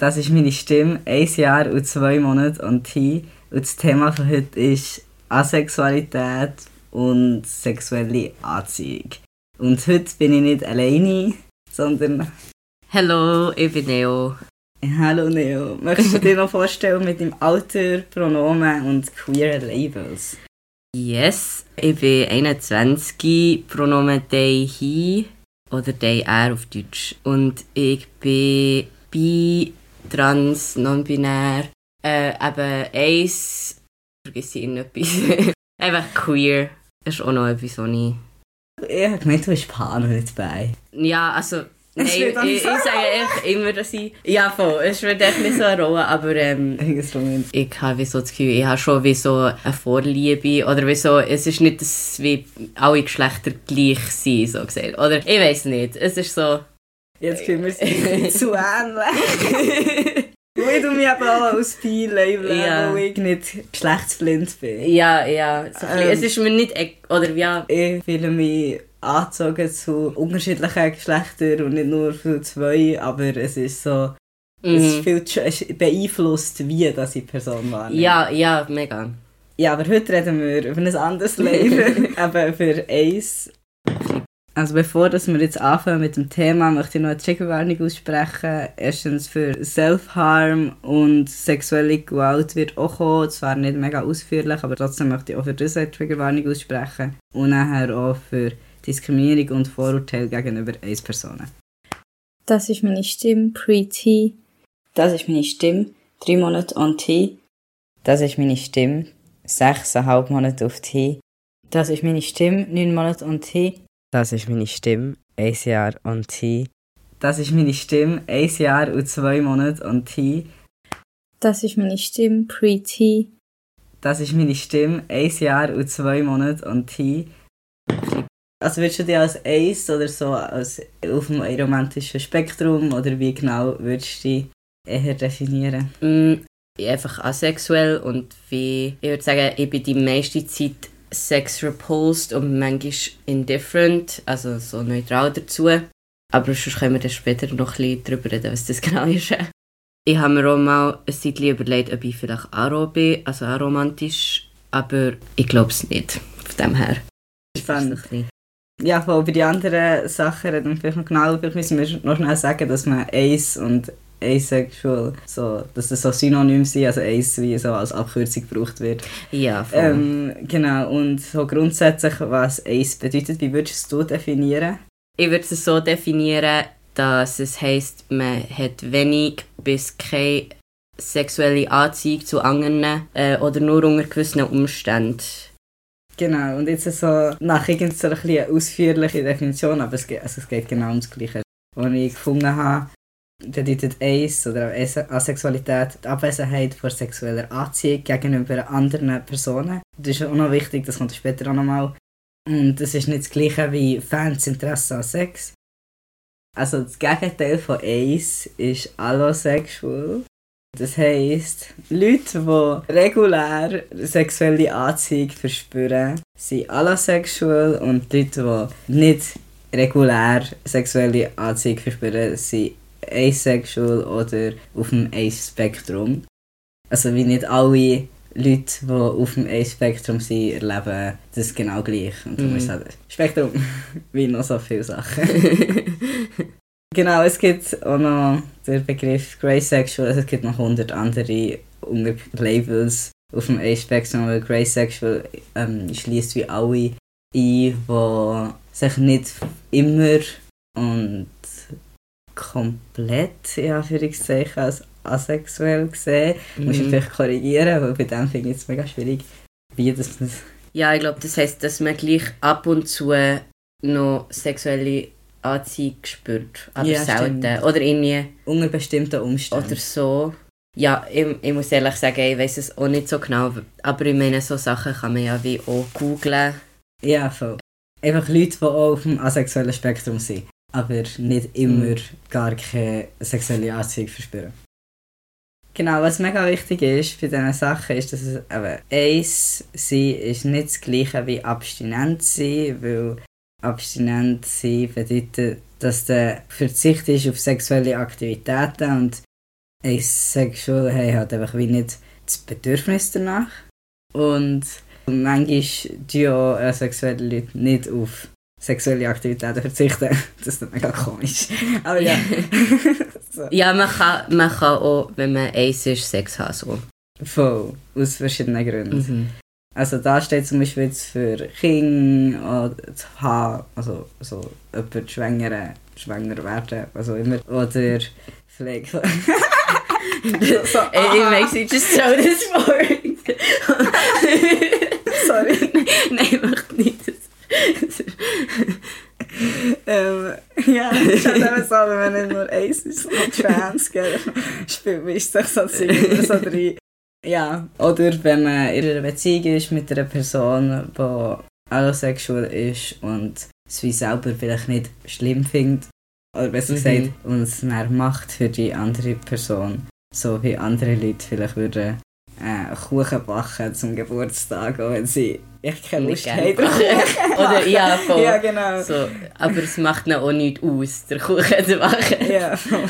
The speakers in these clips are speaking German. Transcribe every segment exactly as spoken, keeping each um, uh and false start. Das ist meine Stimme, ein Jahr und zwei Monate und T. Und das Thema von heute ist Asexualität und sexuelle Anziehung. Und heute bin ich nicht alleine, sondern... Hallo, ich bin Neo. Hallo Neo. Möchtest du dir noch vorstellen mit deinem Alter, Pronomen und queeren Labels? Yes, ich bin einundzwanzig, Pronomen «they», «he» oder «they», «er» auf Deutsch. Und ich bin bi, trans, non-binär, äh, eben ace, vergiss ich irgendetwas, einfach queer, das ist auch noch etwas, was ich... Ich habe gemeint, du bist Pan nicht bei. Ja, also, nein, ich, ich, ich sage echt immer, dass ich... Ja, voll, es wird echt nicht so eine Rolle, aber ähm, ich habe so das Gefühl, ich habe schon wie so eine Vorliebe, oder wie so, es ist nicht, dass wie alle Geschlechter gleich sind, so gesagt, oder ich weiss nicht, es ist so... Jetzt können wir es zu ähnlich. Weil du mich aber auch als Bi labeln, ja. Wo ich nicht geschlechtsblind bin. Ja, ja. So ähm, es ist mir nicht... Oder ja. Ich fühle mich angezogen zu unterschiedlichen Geschlechtern und nicht nur für zwei, aber es ist so... Mhm. Es, ist viel, es beeinflusst, wie dass ich Person war. Ja, ja, mega. Ja, aber heute reden wir über ein anderes Label, aber für ace. Also bevor dass wir jetzt anfangen mit dem Thema, möchte ich noch eine Triggerwarnung aussprechen. Erstens für Self-Harm und sexuelle Gewalt wird auch kommen. Zwar nicht mega ausführlich, aber trotzdem möchte ich auch für das eine Triggerwarnung aussprechen. Und nachher auch für Diskriminierung und Vorurteil gegenüber Ace-Personen. Das ist meine Stimme, Pre-T. Das ist meine Stimme, drei Monate on T. Das ist meine Stimme, sechs Komma fünf Monate auf T. Das ist meine Stimme, neun Monate on T. Das ist meine Stimme, ein Jahr und T. Das ist meine Stimme, ein Jahr und zwei Monate und T. Das ist meine Stimme, Pre-T. Das ist meine Stimme, ein Jahr und zwei Monate und T. Also würdest du dich als Ace oder so als auf dem romantischen Spektrum oder wie genau würdest du dich eher definieren? Mm, ich bin einfach asexuell und wie, ich würde sagen, ich bin die meiste Zeit sex repulsed und manchmal indifferent, also so neutral dazu. Aber sonst können wir dann später noch ein bisschen darüber reden, was das genau ist. Ich habe mir auch mal ein bisschen überlegt, ob ich vielleicht aro bin, also aromantisch, aber ich glaube es nicht, von dem her. Spannend. Ja, aber über die anderen Sachen reden wir vielleicht noch genau. Vielleicht müssen wir noch schnell sagen, dass man ace und asexual, so, dass das so synonym sind, also ace wie so als Abkürzung gebraucht wird. Ja, voll. Ähm, genau, und so grundsätzlich, was ace bedeutet, wie würdest du es definieren? Ich würde es so definieren, dass es heisst, man hat wenig bis keine sexuelle Anziehung zu anderen äh, oder nur unter gewissen Umständen. Genau, und jetzt so nach irgendeiner ausführlichen Definition, aber es geht, also es geht genau ums Gleiche, was ich gefunden habe. Bedeutet Ace oder Asexualität die Abwesenheit von sexueller Anziehung gegenüber anderen Personen. Das ist auch noch wichtig, das kommt später auch nochmal. Und das ist nicht das gleiche wie Fans Interesse an Sex. Also das Gegenteil von Ace ist Allosexual. Das heisst, Leute, die regulär sexuelle Anziehung verspüren, sind Allosexual und Leute, die nicht regulär sexuelle Anziehung verspüren, sind asexual oder auf dem Ace-Spektrum. Also wie nicht alle Leute, die auf dem Ace-Spektrum sind, erleben das genau gleich. Und darum mm. ist halt Spektrum, wie noch so viele Sachen. Genau, es gibt auch noch den Begriff Graysexual, also es gibt noch hundert andere Labels auf dem Ace-Spektrum, aber Graysexual ähm, schließt wie alle ein, die sich nicht immer und komplett, ja, für ich sage, als asexuell gesehen. Mhm. Muss ich vielleicht korrigieren, weil bei dem finde ich es mega schwierig, wie das... Ja, ich glaube, das heisst, dass man gleich ab und zu noch sexuelle Anziehung spürt, aber ja, selten. Stimmt. Oder irgendwie... Unter bestimmten Umständen. Oder so. Ja, ich, ich muss ehrlich sagen, ich weiss es auch nicht so genau, aber ich meine, so Sachen kann man ja wie auch googlen. Ja, voll. Einfach Leute, die auch auf dem asexuellen Spektrum sind. Aber nicht immer gar keine sexuelle Anziehung verspüren. Genau, was mega wichtig ist bei diesen Sachen, ist, dass es ace sein ist nicht das gleiche wie abstinent sein, weil abstinent sein bedeutet, dass der Verzicht ist auf sexuelle Aktivitäten und Asexual haben halt einfach wie nicht das Bedürfnis danach. Und manchmal tun ja asexuelle Leute nicht auf sexuelle Aktivitäten verzichten. Das ist mega komisch. Aber ja. So. Ja, man kann, man kann auch, wenn man ace ist, Sex haben. So. Voll. Aus verschiedenen Gründen. Mhm. Also da steht zum Beispiel jetzt für Kinder oder zu haben, also so jemanden schwängern, schwanger werden, was auch immer. Oder Pflege. So, it makes you just so disappointing. Sorry. Nein, macht nicht. ähm, ja, ich habe eben so, wenn man nicht nur ace ist, sondern trans, gell, spielt man sich so ziemlich so drin. Ja, oder wenn man in einer Beziehung ist mit einer Person, die allosexual ist und es wie selber vielleicht nicht schlimm findet, oder besser gesagt, mhm. und es mehr macht für die andere Person, so wie andere Leute vielleicht würden äh, Kuchen backen zum Geburtstag, auch wenn sie echt keine Lust haben. Oder ja, voll. Ja, genau. So, aber es macht dann auch nichts aus, der Kuchen zu backen. Ja, voll.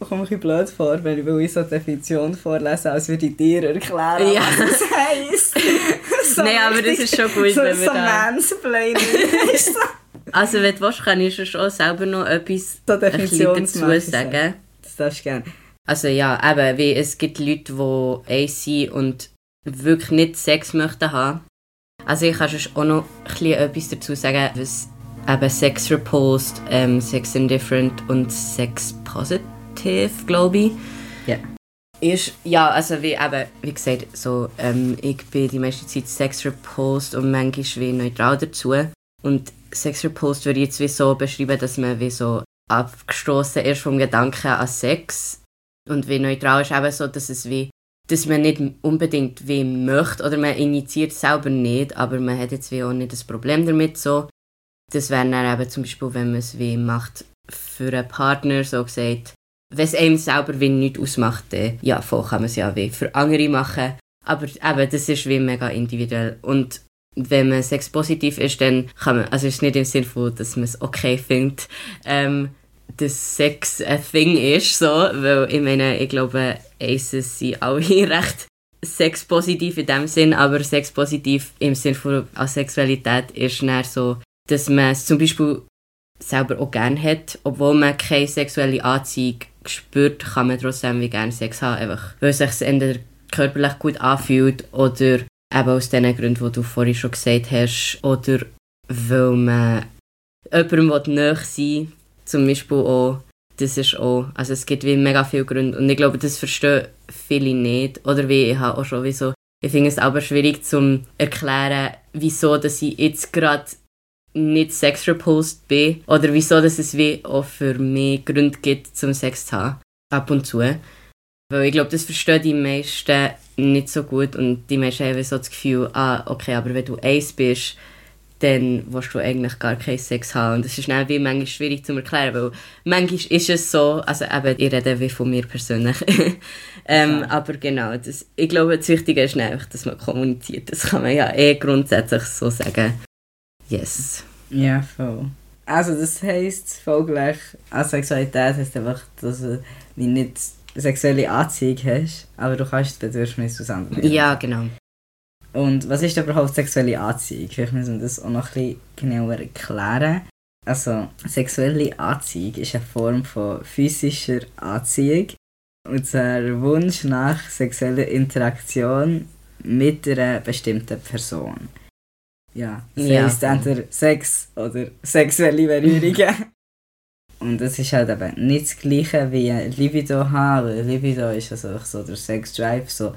Ich komme mir blöd vor, weil ich so die Definition vorlesen, als würde ich dir erklären, ja. was das heisst. So nein, aber das ist schon gut, so, wenn wir so da... Mansplaining ist. Also wenn du willst, kann ich schon selber noch etwas so dazu sagen. Das darfst du gerne. Also ja, eben, wie es gibt Leute, die ace sind und wirklich nicht Sex möchten haben. Also ich kann schon auch noch etwas dazu sagen, was eben Sex Repulsed, ähm, Sex Indifferent und Sex Positive, glaube ich. Yeah. Ist, ja, also wie, eben, wie gesagt, so, ähm, ich bin die meiste Zeit Sex Repulsed und manchmal wie neutral dazu. Und Sex Repulsed würde ich jetzt wie so beschreiben, dass man wie so abgestoßen ist vom Gedanken an Sex. Und wie neutral ist eben so, dass es wie, dass man nicht unbedingt wie möchte oder man initiiert selber nicht, aber man hat jetzt wie auch nicht das Problem damit. So. Das wäre dann eben zum Beispiel, wenn man es wie macht für einen Partner, so gesagt, wenn es einem selber wie nichts ausmacht, dann ja, voll kann man es ja wie für andere machen. Aber eben, das ist wie mega individuell. Und wenn man sexpositiv ist, dann kann man, also es ist nicht im Sinne von, dass man es okay findet, ähm, dass Sex ein Thing ist, so, weil ich meine, ich glaube, Aces sind alle recht sexpositiv in dem Sinn, aber sexpositiv im Sinne von Asexualität ist dann so, dass man es zum Beispiel selber auch gerne hat, obwohl man keine sexuelle Anziehung spürt, kann man trotzdem wie gerne Sex haben, einfach, weil es sich entweder körperlich gut anfühlt oder eben aus den Gründen, die du vorhin schon gesagt hast, oder weil man jemandem näher sein will, zum Beispiel auch, das ist auch, also es gibt wie mega viele Gründe und ich glaube, das verstehen viele nicht, oder wie ich habe auch schon wie so, ich finde es aber schwierig zu erklären, wieso, dass ich jetzt gerade nicht Sex Repulsed bin oder wieso, dass es wie auch für mich Gründe gibt, zum Sex zu haben, ab und zu. Weil ich glaube, das verstehen die meisten nicht so gut und die meisten haben so das Gefühl, ah, okay, aber wenn du ace bist, dann willst du eigentlich gar keinen Sex haben. Und das ist dann wie manchmal schwierig zu erklären, weil manchmal ist es so, also eben, ich rede wie von mir persönlich. ähm, ja. Aber genau, das, ich glaube, das Wichtige ist einfach, dass man kommuniziert. Das kann man ja eh grundsätzlich so sagen. Yes. Ja, voll. Also das heisst voll gleich, Asexualität heisst einfach, dass du nicht sexuelle Anziehung hast, aber du kannst das Bedürfnis aus anderen. Ja, genau. Und was ist überhaupt sexuelle Anziehung? Vielleicht müssen wir das auch noch ein bisschen genauer erklären. Also sexuelle Anziehung ist eine Form von physischer Anziehung und der Wunsch nach sexueller Interaktion mit einer bestimmten Person. Ja, das ja. heisst entweder Sex oder sexuelle Berührungen. Und das ist halt eben nicht das Gleiche wie Libido haben, weil Libido ist also so der Sex-Drive. So.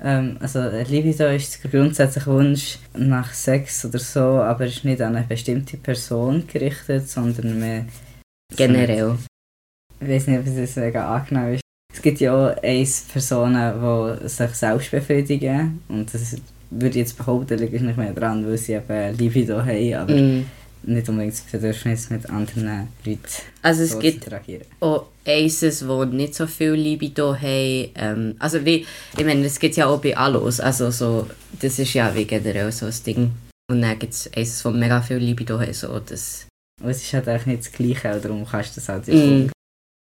Ähm, also Libido ist grundsätzlich Wunsch nach Sex oder so, aber ist nicht an eine bestimmte Person gerichtet, sondern mehr... Generell. Ich weiß nicht, ob das mega angenehm ist. Es gibt ja auch ace Personen, die sich selbst befriedigen und das ist, würde ich jetzt behaupten, liege ich nicht mehr dran, weil sie eben Libido haben, aber mm. nicht unbedingt das Bedürfnis mit anderen Leuten also es so gibt zu interagieren. Auch Aces, die nicht so viel Libido haben, ähm, also wie, ich meine, das gibt es ja auch bei Allos, also so, das ist ja wie generell so ein Ding. Und dann gibt es Aces, die mega viel Libido haben, so das. Und es ist halt eigentlich nicht das Gleiche, darum kannst du das halt mm.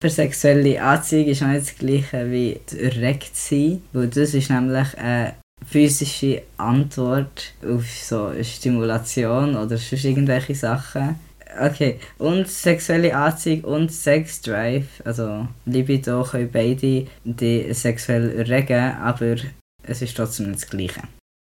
hypersexuelle Anziehung ist nicht das gleiche wie das Errektsein, weil das ist nämlich eine physische Antwort auf so eine Stimulation oder sonst irgendwelche Sachen. Okay, und sexuelle Anziehung und Sexdrive, also Libido, können beide die sexuell erregen, aber es ist trotzdem nicht das Gleiche.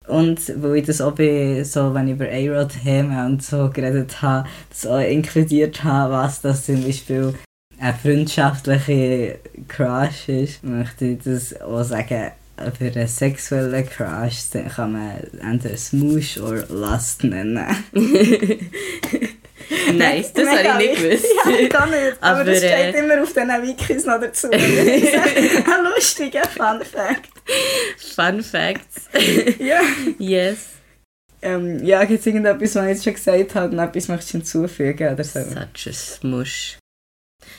Und weil ich das auch bei, so, wenn ich über A-Rod-Themen und so geredet habe, das auch inkludiert habe, was das zum Beispiel ein freundschaftlicher Crush ist, möchte ich das auch sagen, für einen sexuellen Crush kann man entweder Smoosh oder Lust nennen. Nice, das habe ich nicht gewusst. Ja, ich kann nicht, aber, aber das steht äh, immer auf den Wikis noch dazu. Das ist ein lustiger Fun Fact. Fun Facts. Ja. Yes. Ähm, ja, gibt es irgendetwas, was ich jetzt schon gesagt habe und etwas möchtest du hinzufügen oder so? Such a Smush.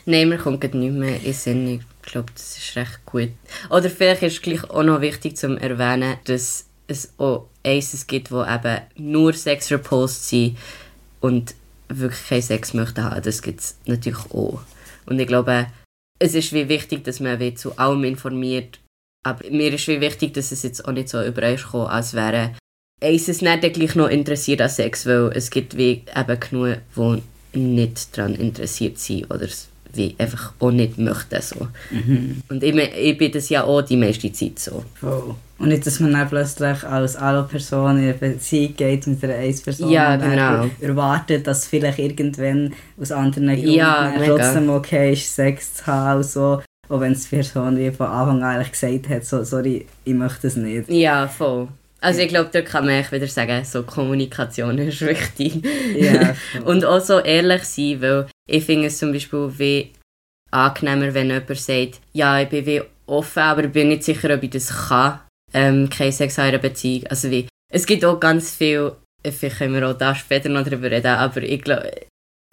Nein, mir kommt gerade nicht mehr in den Sinn. Ich glaube, das ist recht gut. Oder vielleicht ist es gleich auch noch wichtig zu erwähnen, dass es auch Aces gibt, die eben nur Sex repulsed sind und wirklich keinen Sex möchten haben. Das gibt es natürlich auch. Und ich glaube, es ist wie wichtig, dass man wie zu allem informiert. Aber mir ist wie wichtig, dass es jetzt auch nicht so übereinkommt, als wäre Aces nicht gleich noch interessiert an Sex, weil es gibt wie eben genug, die nicht daran interessiert sind oder wie einfach auch nicht möchten. So. Mhm. Und ich, ich bin das ja auch die meiste Zeit so. Oh. Und nicht, dass man dann plötzlich als Alo-Person in eine Beziehung geht mit einer Ace-Person. Ja, genau. Erwartet, dass vielleicht irgendwann aus anderen Gründen ja, trotzdem okay ist, Sex zu haben und so. Auch wenn es die Person wie von Anfang an eigentlich gesagt hat, so, sorry, ich möchte es nicht. Ja, voll. Also ich glaube, da kann man echt wieder sagen, so Kommunikation ist wichtig. Ja, und auch so ehrlich sein, weil ich finde es zum Beispiel wie angenehmer, wenn jemand sagt, ja, ich bin wie offen, aber ich bin nicht sicher, ob ich das kann. Ähm, kein Sex in einer Beziehung. Also wie, es gibt auch ganz viel, vielleicht können wir auch da später noch drüber reden, aber ich glaube,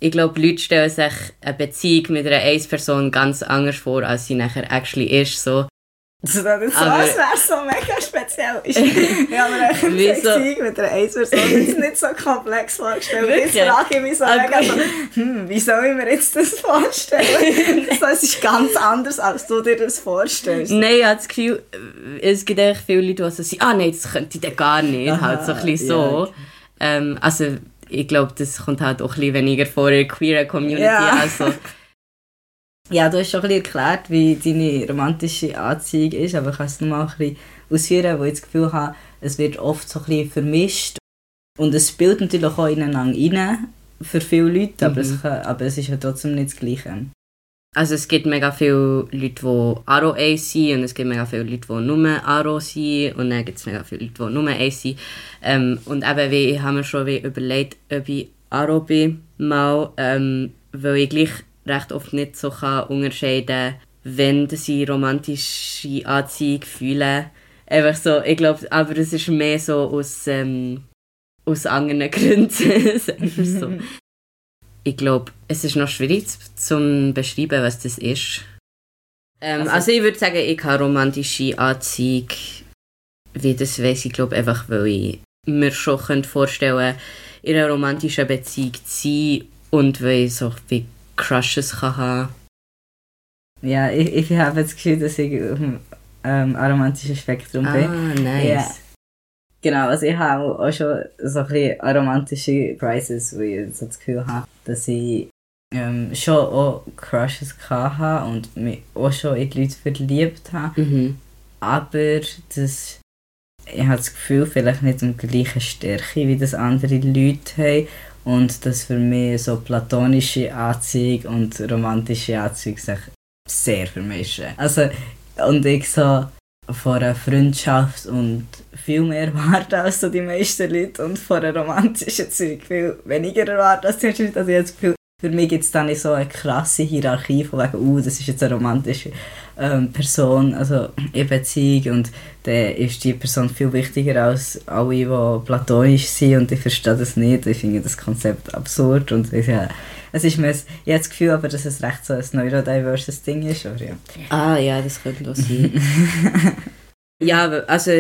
ich glaube, Leute stellen sich eine Beziehung mit einer Ace-Person ganz anders vor, als sie nachher actually ist. So. So, das aber, wäre so mega speziell. Ich habe mir eine Beziehung so, mit einer Ace-Person ist nicht so komplex vorgestellt. Jetzt frage ich mich so mega so, hm, wie soll ich mir jetzt das vorstellen? So, es ist ganz anders, als du dir das vorstellst. Nein, ich habe das Gefühl, es gibt echt viele Leute, die so sagen, ah nein, das könnte ich dann gar nicht. Aha, halt so ein bisschen yeah. so. Ähm, also, ich glaube, das kommt halt auch ein bisschen weniger vor der queeren Community. Ja. Also. Ja, du hast schon ein bisschen erklärt, wie deine romantische Anziehung ist, aber kannst du noch mal ein bisschen ausführen, weil ich das Gefühl habe, es wird oft so ein bisschen vermischt. Und es spielt natürlich auch ineinander rein, für viele Leute, mhm. aber, es kann, aber es ist ja trotzdem nicht das Gleiche. Also es gibt mega viele Leute, die Aro-Ace sind und es gibt mega viele Leute, die nur Aro sind und dann gibt es mega viele Leute, die nur Ace sind. Ähm, und eben, wie, ich habe mir schon überlegt, ob ich Aro bin, mal, ähm, weil ich gleich recht oft nicht so kann unterscheiden, wenn sie romantische Anziehung fühlen. Einfach so, ich glaube, aber es ist mehr so aus, ähm, aus anderen Gründen. So. Ich glaube, es ist noch schwierig zu beschreiben, was das ist. Ähm, also, also ich würde sagen, ich habe romantische Anziehung, wie das weiss ich glaube, einfach weil ich mir schon vorstellen kann, in einer romantischen Beziehung zu sein und weil ich so wie Crushes kann haben. Ja, ich, ich habe das Gefühl, dass ich auf dem ähm, aromantischen Spektrum ah, bin. Ah, nice. Yeah. Genau, also ich habe auch schon so ein bisschen aromantische Prizes, weil ich so das Gefühl habe, dass ich ähm, schon auch Crushes hatte und mich auch schon in die Leute verliebt habe. Mhm. Aber das, ich habe das Gefühl, vielleicht nicht um die gleiche Stärke, wie das andere Leute haben. Und dass für mich so platonische Anziehung und romantische Anziehung sich sehr vermischen. Also, und ich so von einer Freundschaft und viel mehr erwarte als so die meisten Leute und von einer romantischen Anziehung viel weniger erwarte als die meisten Leute. Also ich habe das Gefühl, für mich gibt es dann nicht so eine krasse Hierarchie von wegen, uh, das ist jetzt eine romantische ähm, Person, also in Beziehung und dann ist die Person viel wichtiger als alle, die platonisch sind und ich verstehe das nicht, ich finde das Konzept absurd und ja, es ist mir, ich habe das Gefühl, aber dass es recht so ein neurodiverses Ding ist, aber ja. Ah ja, das könnte auch sein. Ja, also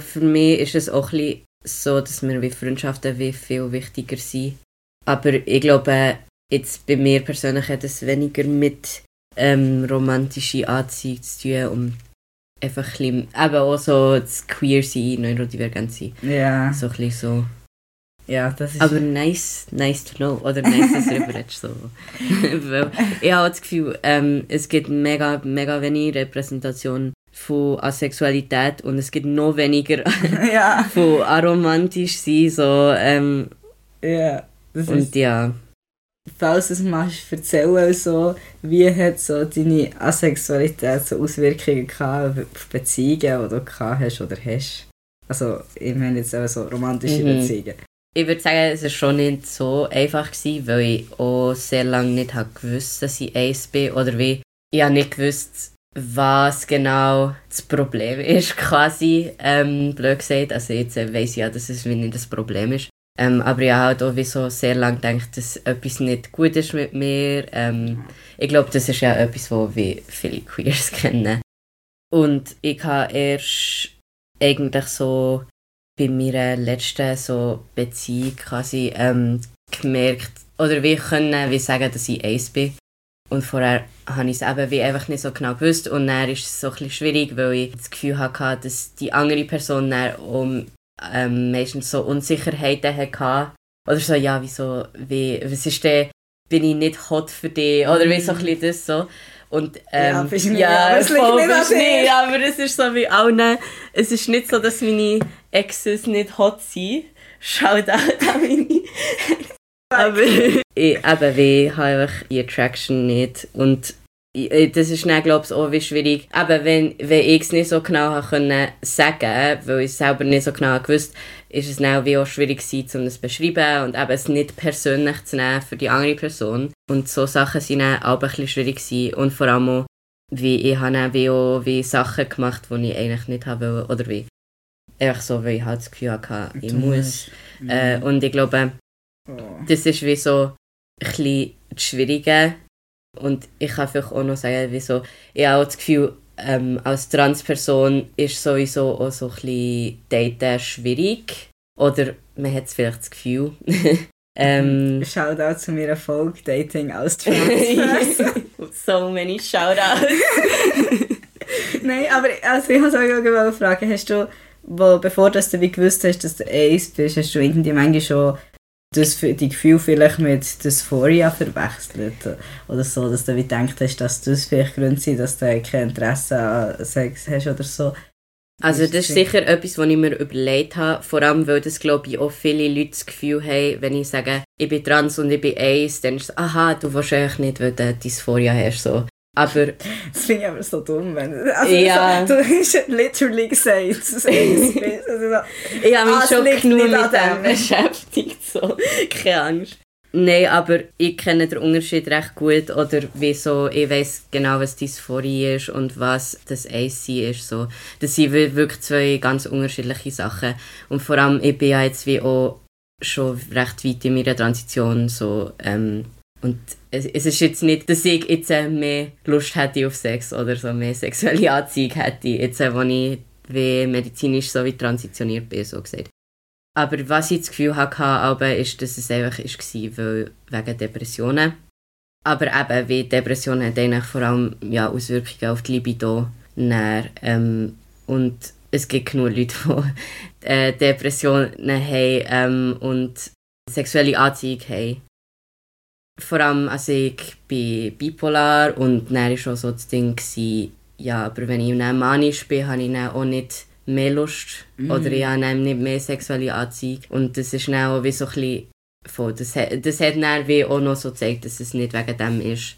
für mich ist es auch ein bisschen so, dass mir wie Freundschaften wie viel wichtiger sind, aber ich glaube, jetzt bei mir persönlich hat es weniger mit ähm, romantische Anziehung zu tun und einfach ein bisschen, eben auch so das Queer-Sein, Neurodivergent sein. Ja. So ein bisschen so. Ja, das ist... Aber nice, nice to know. Oder nice, dass du darüber redest. So. Ich habe das Gefühl, ähm, es gibt mega, mega wenig Repräsentation von Asexualität und es gibt noch weniger ja. von aromantisch sein. So, ähm, ja, das und ist, ja. Falls du es mal erzählen, so, wie hat so deine Asexualität so Auswirkungen gehabt auf Beziehungen, die du gehabt hast oder hast? Also, ich meine jetzt eben so romantische mhm. Beziehungen. Ich würde sagen, es war schon nicht so einfach gewesen, weil ich auch sehr lange nicht gewusst habe, dass ich ace bin. Oder wie, ich habe nicht gewusst, was genau das Problem ist, quasi, ähm, blöd gesagt. Also jetzt äh, weiss ich ja, dass es mir nicht das Problem ist. Ähm, aber ich habe halt auch wie so sehr lange gedacht, dass etwas nicht gut ist mit mir. Ähm, ich glaube, das ist ja etwas, was wie viele Queers kennen. Und ich habe erst eigentlich so... bei meiner letzten so Beziehung quasi ähm, gemerkt, oder wir können wie sagen, dass ich ace bin. Und vorher habe ich es eben wie einfach nicht so genau gewusst. Und dann ist es so ein bisschen schwierig, weil ich das Gefühl hatte, dass die andere Person dann um, ähm, meistens so Unsicherheiten hatte. Oder so, ja, wieso, wie, was ist denn, bin ich nicht hot für dich? Oder mm. wie so ein bisschen das so. Und, ähm, ja, bist du nicht, ja, aber es liegt voll, nicht, nicht aber es ist so wie allen, es ist nicht so, dass meine Exes nicht hot sind. Shoutout an meine aber ich eben weh, habe einfach die Attraction nicht. Und ich, das ist dann, glaube ich, auch wie schwierig. Aber wenn, wenn ich es nicht so genau können sagen, weil ich es selber nicht so genau gewusst habe, ist es dann wie auch schwierig gewesen, um es zu beschreiben und eben es nicht persönlich zu nehmen für die andere Person. Und so Sachen sind dann auch ein bisschen schwierig gewesen. Und vor allem auch, wie ich habe wie auch wie Sachen gemacht, die ich eigentlich nicht haben wollte. Oder wie. Einfach so, weil ich halt das Gefühl hatte, ich muss. Äh, und ich glaube, das ist wie so ein bisschen schwieriger. Und ich kann vielleicht auch noch sagen, wieso. Ich habe auch das Gefühl, ähm, als Transperson ist sowieso auch so ein bisschen Daten schwierig. Oder man hat vielleicht das Gefühl. ähm, Shoutout zu meiner Folge Dating als Transperson. So many Shoutouts. Nein, aber also ich wollte auch gerne fragen, hast du, wo, bevor du gewusst hast, dass du ace bist, hast du irgendwie manchmal schon das, die Gefühl vielleicht mit Dysphoria verwechselt oder so, dass du gedacht hast, dass das vielleicht Gründe sind, dass du kein Interesse an Sex hast oder so. Also das ist sicher etwas, was ich mir überlegt habe, vor allem weil das, glaube ich, auch viele Leute das Gefühl haben, wenn ich sage, ich bin trans und ich bin ace, dann ist es, aha, du willst eigentlich nicht, weil du Dysphoria hast, so. Aber... Das finde ich aber so dumm, wenn... Also ja. So, du hast literally gesagt, dass du ace bist. Also so, ich habe mich ah, schon genug mit dem beschäftigt, so. Keine Angst. Nein, aber ich kenne den Unterschied recht gut. Oder wieso, ich weiss genau, was Dysphorie ist und was das ace ist. So. Das sind wirklich zwei ganz unterschiedliche Sachen. Und vor allem, ich bin ja jetzt wie auch schon recht weit in meiner Transition, so... Ähm, und es ist jetzt nicht, dass ich jetzt mehr Lust hätte auf Sex oder so mehr sexuelle Anziehung hätte, jetzt, wo ich wie medizinisch so wie transitioniert bin, so gesagt. Aber was ich das Gefühl hatte, aber, ist, dass es einfach war, weil wegen Depressionen. Aber eben, wie Depressionen hat eigentlich vor allem ja, Auswirkungen auf die Libido. Dann, ähm, und es gibt genug Leute, die äh, Depressionen haben ähm, und sexuelle Anziehung haben. Vor allem, also ich bin bipolar und dann war auch so das Ding, gewesen, ja, aber wenn ich dann manisch bin, habe ich dann auch nicht mehr Lust mm. oder ich habe dann nicht mehr sexuelle Anziehung. Und das ist dann auch wie so ein bisschen voll, das, das hat dann wie auch noch so gezeigt, dass es nicht wegen dem ist.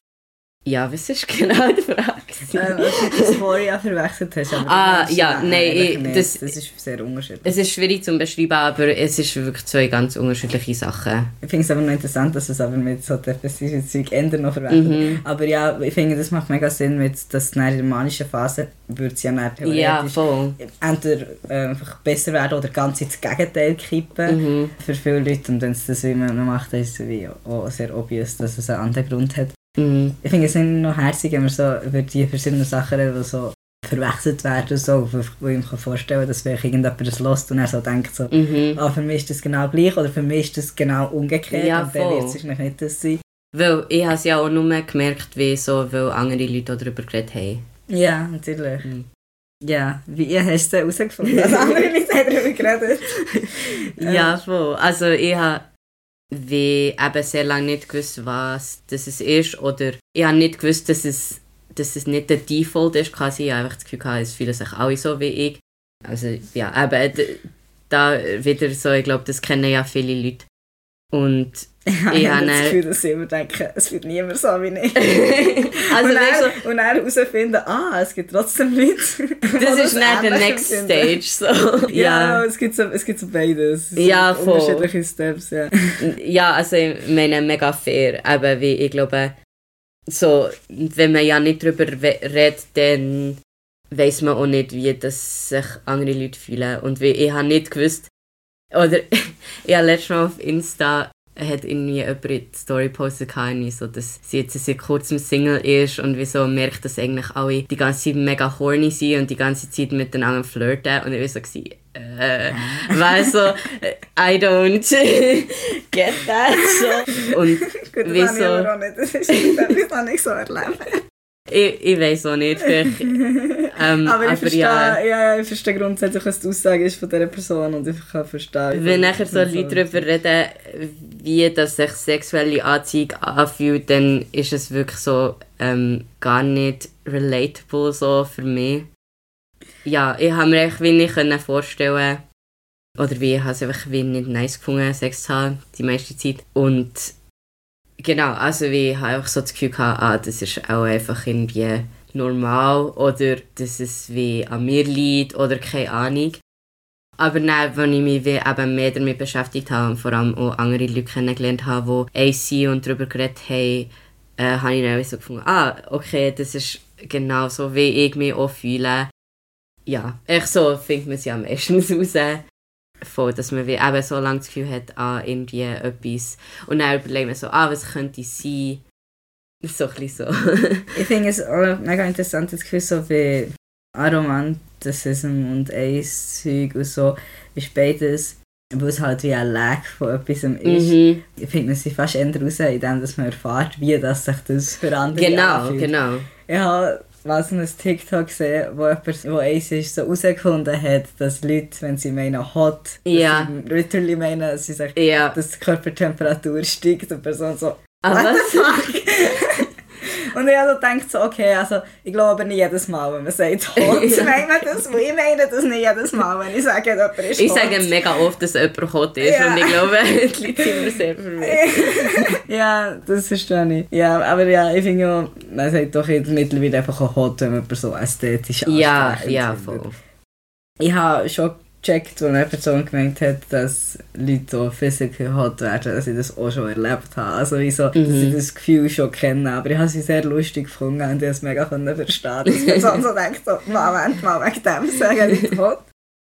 Ja, was ist genau die Frage? Ähm, ob du das vorher verwechselt hast. Aber ah, ja, nein. Ich, das, das ist sehr unterschiedlich. Es ist schwierig zu beschreiben, aber es ist wirklich zwei ganz unterschiedliche Sachen. Ich finde es aber noch interessant, dass es aber mit so depressiven Zeug ändern noch verwendet. Mhm. Aber ja, ich finde, das macht mega Sinn, mit, dass in der manischen Phase würde es ja dann theoretisch ja, voll. entweder äh, einfach besser werden oder ganz ins Gegenteil kippen mhm. für viele Leute. Und wenn es das wie man macht, dann ist es wie auch sehr obvious, dass es einen anderen Grund hat. Mm. Ich finde es immer noch herzig, wenn wir so über die verschiedenen Sachen reden, die so verwechselt werden, so, wo ich mir vorstellen kann, dass vielleicht irgendjemand das hört und er so denkt, so, mm-hmm. ah, für mich ist das genau gleich oder für mich ist das genau umgekehrt ja, und dann wird es nicht das sein. Weil ich habe es ja auch nur gemerkt, wie so, weil andere Leute darüber geredet haben. Ja, natürlich. Mhm. Ja, wie hast du es herausgefunden, dass andere Leute darüber geredet haben? Ja, voll. Also ich habe wie eben sehr lange nicht gewusst, was das ist. Oder ich habe nicht gewusst, dass es, dass es nicht der Default ist. Quasi. Ich habe einfach das Gefühl, es fühlen sich alle so wie ich. Also ja, eben da wieder so, ich glaube, das kennen ja viele Leute. Und ja, ich, ich habe das Gefühl, dass ich immer denke, es wird niemand so wie ich. Also und dann herausfinden, so, ah, es gibt trotzdem Leute. Das ist dann der next stage. So. Ja, ja, es gibt so, es gibt so beides. Es ja, voll. Unterschiedliche Steps, ja. Ja, also ich meine, mega fair. Aber wie ich glaube, so, wenn man ja nicht darüber redet, dann weiss man auch nicht, wie das sich andere Leute fühlen. Und wie ich habe nicht gewusst, oder ich habe letztes Mal auf Insta hat irgendwie jemand die Story gepostet, so, dass sie jetzt seit kurzem Single ist und wieso merkt, dass eigentlich alle die ganze Zeit mega horny sind und die ganze Zeit miteinander flirten. Und ich war so, äh, weil so, I don't get that. So. Und gut, das wieso, habe ich aber auch nicht, das ist etwas, was ich so erlebe. Ich, ich weiss auch nicht, vielleicht. Ähm, aber ich, aber verstehe, ja, ja, ich verstehe grundsätzlich, was die Aussage ist von dieser Person und ich kann verstehen. Wenn nachher so Leute darüber reden, wie dass sich sexuelle Anziehung anfühlt, dann ist es wirklich so ähm, gar nicht relatable so für mich. Ja, ich habe mir echt wenig vorstellen oder wie ich habe es einfach nicht nice gefunden, Sex zu haben, die meiste Zeit. Und genau, also ich habe auch so das Gefühl gehabt, ah, das ist auch einfach irgendwie normal oder dass es wie an mir liegt oder keine Ahnung. Aber dann, wenn ich mich wie eben mehr damit beschäftigt habe und vor allem auch andere Leute kennengelernt habe, die ace sind und darüber geredet haben, äh, habe ich dann so gefunden, ah, okay, das ist genau so, wie ich mich auch fühle. Ja, echt so findet man es ja meistens raus. Voll, dass man wie eben so lange das Gefühl hat, ah, irgendwie etwas. Und dann überlegt man so, ah, was könnte es sein? So ein bisschen so. Ich finde es auch mega interessant, das Gefühl so wie Aromanticism und Ace-Zeug und so, wie beides, wo es halt wie ein Lag von etwas ist. Mhm. Ich finde, es sich fast eher raus, indem dass man erfährt, wie das sich das für andere anfühlt. Genau, genau. Ja, was ein TikTok gesehen, wo jemand, der ace ist, so herausgefunden hat, dass Leute, wenn sie meinen hot, ja, sie literally meinen, sie sagen, ja, dass die Körpertemperatur steigt und die Person so, ah, what the fuck? Und ich also denkt so, okay, also ich glaube aber nicht jedes Mal, wenn man sagt hot, ja, meint man das, und ich meine das nicht jedes Mal, wenn ich sage, jemand ist hot. Ich sage mega oft, dass jemand hot ist, ja, und ich glaube, die Leute sind immer sehr verwirrt. Ja, das verstehe ich. Ja, aber ja, ich finde ja, man sagt doch jetzt mittlerweile einfach auch hot, wenn man so ästhetisch anspricht. Ja, ja, voll. Ich habe schon gecheckt, als eine Person gemeint hat, dass Leute auch physical hot werden, dass ich das auch schon erlebt habe. Also ich so, mhm, dass ich das Gefühl schon kenne, aber ich habe sie sehr lustig gefunden und ich es mega verstehen, dass Person so denkt, so, Moment mal, wegen dem sagen Leute hot.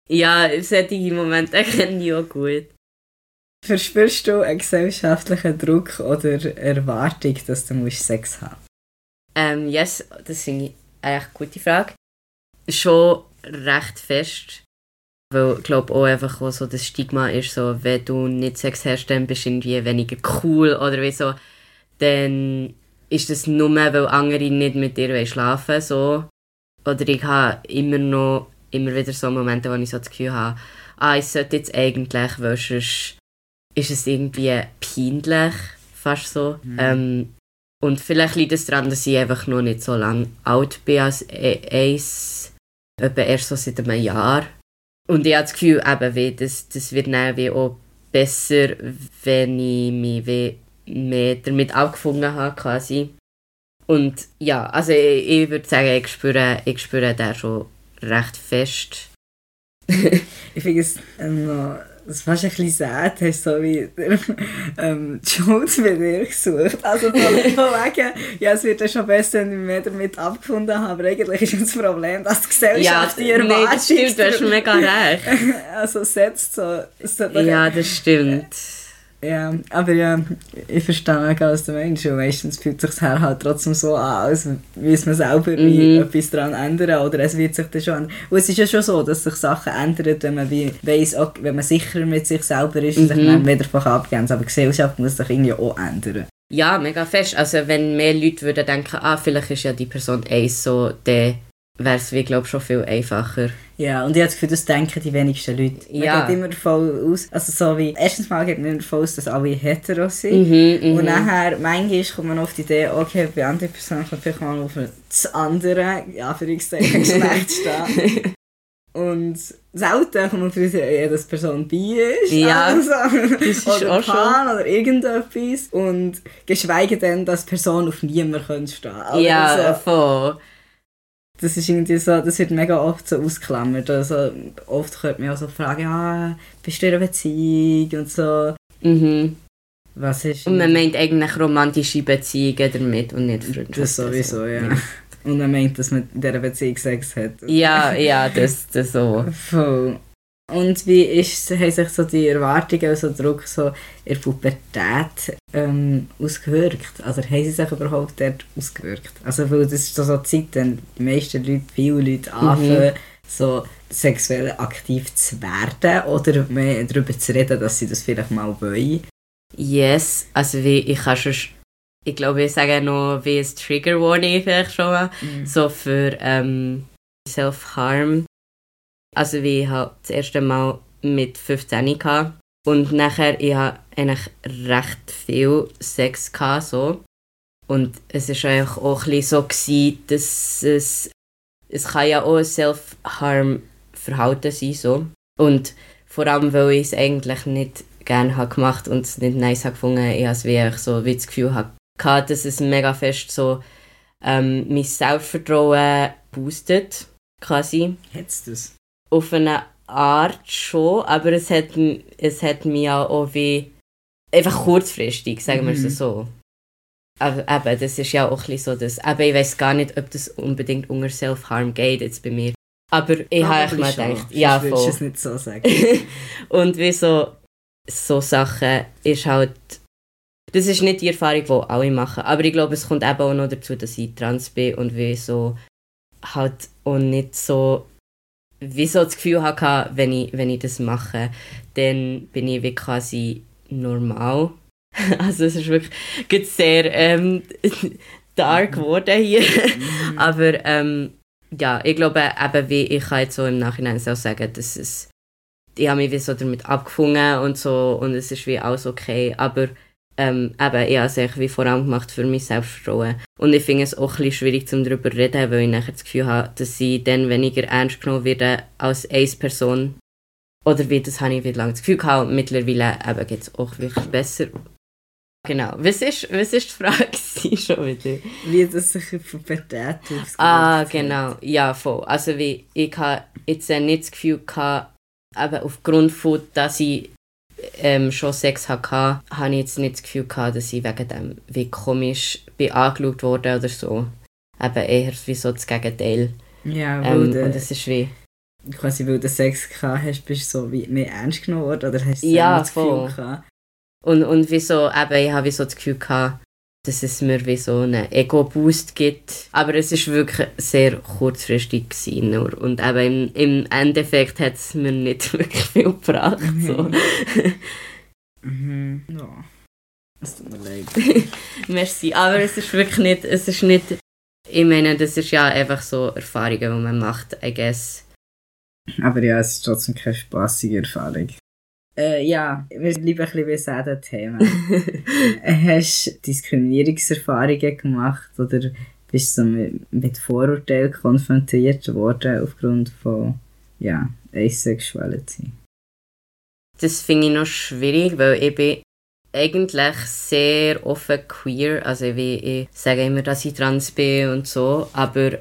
Ja, in solchen Momenten kenne ich auch gut. Verspürst du einen gesellschaftlichen Druck oder Erwartung, dass du Sex haben musst? Ähm, yes, das finde ich eine echt gute Frage. Schon recht fest. Weil ich glaube auch einfach auch so das Stigma ist so, wenn du nicht Sex hast, dann bist du irgendwie weniger cool oder wie so, dann ist das nur, weil andere nicht mit dir schlafen wollen, so. Oder ich habe immer noch, immer wieder so Momente, wo ich so das Gefühl habe, ah, ich sollte jetzt eigentlich, weil sonst ist es irgendwie peinlich, fast so. Mhm. Ähm, und vielleicht liegt es daran, dass ich einfach noch nicht so lange alt bin als Ace, etwa erst so seit einem Jahr. Und ich habe das Gefühl, eben, das, das wird dann wie auch besser, wenn ich mich wie mehr damit abgefunden habe, quasi. Und ja, also ich, ich würde sagen, ich spüre, ich spüre den schon recht fest. Ich finde es ähm, noch, das ist fast ein bisschen sad, hast so wie ähm, die Schuld bei dir gesucht. Also von wegen, ja, es wird ja schon besser, wenn ich mich mehr damit abgefunden habe, aber eigentlich ist das Problem, dass die Gesellschaft ja, die Erwartung... Ja, nee, das stimmt, du hast mega recht. Also setzt so... so ja, das stimmt. Ja, aber ja, ich verstehe mega, was du meinst. Und meistens fühlt sich das Herz halt trotzdem so an, als wüsste man selber, wie mhm. etwas daran ändern. Oder es wird sich dann schon... Und es ist ja schon so, dass sich Sachen ändern, wenn man wie weiss, okay, wenn man sicherer mit sich selber ist, mhm. sich dann mehr davon abgeben. Aber die Gesellschaft muss sich irgendwie auch ändern. Ja, mega fest. Also wenn mehr Leute würden denken, ah, vielleicht ist ja die Person Ace so, dann wäre es, wie glaube schon viel einfacher. Ja, und ich habe das Gefühl, das denken die wenigsten Leute. Man ja. geht immer davon aus, also so wie, erstens mal geht man immer davon aus, dass alle hetero sind. Mhm, und nachher, manchmal kommt man auf die Idee, okay, bei anderen Personen kommt vielleicht mal auf das andere, ja, für ich sage, Geschlecht stehen. Und selten kommt man auf die Idee, dass die Person bi ist. Ja, also. Das ist oder auch Pan schon. Oder irgendetwas. Und geschweige denn, dass die Person auf niemanden stehen kann. Ja, also, voll. Das ist irgendwie so, das wird mega oft so ausgeklammert. Also, oft hört man auch so fragen, ah, bist du in einer Beziehung und so. Mhm. Was ist... Und man meint eigentlich romantische Beziehungen damit und nicht Freundschaften. Das sowieso, ja. ja. Und man meint, dass man in dieser Beziehung Sex hat. Ja, ja, das, das so. Voll. Und wie ist, haben sich so die Erwartungen und so Druck so in der Pubertät ähm, ausgewirkt? Also haben sie sich überhaupt dort ausgewirkt? Also weil das ist so eine Zeit, wenn die meisten Leute, viele Leute anfangen, mhm. so sexuell aktiv zu werden oder mehr darüber zu reden, dass sie das vielleicht mal wollen. Yes, also wie ich kann schon... Ich glaube, ich sage noch wie ein Trigger Warning vielleicht schon mal. Mhm. So für ähm, Self-Harm. Also wie ich halt das erste Mal mit fünfzehn hatte. Und nachher, ich hatte eigentlich recht viel Sex. Gehabt, so. Und es war eigentlich auch ein bisschen so, gewesen, dass es, es kann ja auch ein Self-Harm-Verhalten sein so. Und vor allem, weil ich es eigentlich nicht gerne gemacht und es nicht nice gefunden habe, ich habe es wie ich so wie das Gefühl hatte, dass es mega fest so ähm, mein Selbstvertrauen boostet, quasi. Hättest du das? Auf eine Art schon, aber es hat, es hat mich auch wie einfach kurzfristig, sagen wir es mhm. so. Aber eben, das ist ja auch ein so, dass aber ich weiss gar nicht, ob das unbedingt unter Self-Harm geht jetzt bei mir. Aber ich habe mir gedacht, ja voll. Würdest du es nicht so sagen. Und wie so, so Sachen ist halt, das ist nicht die Erfahrung, die alle machen, aber ich glaube, es kommt eben auch noch dazu, dass ich trans bin und wie so halt auch nicht so wie so das Gefühl hatte, wenn ich, wenn ich das mache, dann bin ich wie quasi normal. Also es ist wirklich sehr ähm, dark geworden hier. Mm. Aber ähm, ja, ich glaube eben, wie ich kann jetzt so im Nachhinein so sagen, dass es, ich habe mich wie so damit abgefunden und so und es ist wie alles okay. Aber ähm, eben, ich habe es eigentlich wie vor allem gemacht für mich Selbstvertrauen. Und ich finde es auch ein bisschen schwierig, um darüber zu reden, weil ich nachher das Gefühl habe, dass ich dann weniger ernst genommen werde als eine Person. Oder wie, das habe ich wie lange das Gefühl gehabt. Und mittlerweile geht es auch wirklich besser. Genau. Was ist, was ist die Frage schon wieder? Wie das sich in der Pubertät ausgewirkt. Ah, genau. Ja, voll. Also wie, ich habe jetzt nicht das Gefühl gehabt, aber aufgrund von, dass ich ähm, schon Sex hatte, hatte ich jetzt nicht das Gefühl gehabt, dass ich wegen dem wie komisch bin angeschaut wurde oder so. Eben eher wie so das Gegenteil. Ja, ähm, der, und das ist wie... Quasi, weil du Sex gehabt hast, bist du so wie mehr ernst genommen worden oder hast du ja, das Gefühl gehabt? Und, und wie so, eben, ich habe wie so das Gefühl gehabt, dass es mir wie so einen Ego-Boost gibt. Aber es war wirklich sehr kurzfristig gewesen, nur. Und eben im, im Endeffekt hat es mir nicht wirklich viel gebracht. So. Mhm. Ja. Das tut mir leid. Merci. Aber es ist wirklich nicht, es ist nicht... Ich meine, das ist ja einfach so Erfahrungen, die man macht, I guess. Aber ja, es ist trotzdem keine spassige Erfahrung. Äh, ja, wir bleiben ein bisschen bei diesem Thema. Hast du Diskriminierungserfahrungen gemacht oder bist du so mit Vorurteilen konfrontiert worden aufgrund von ja, Asexualität? Das finde ich noch schwierig, weil ich bin eigentlich sehr offen queer. Also ich sage immer, dass ich trans bin und so, aber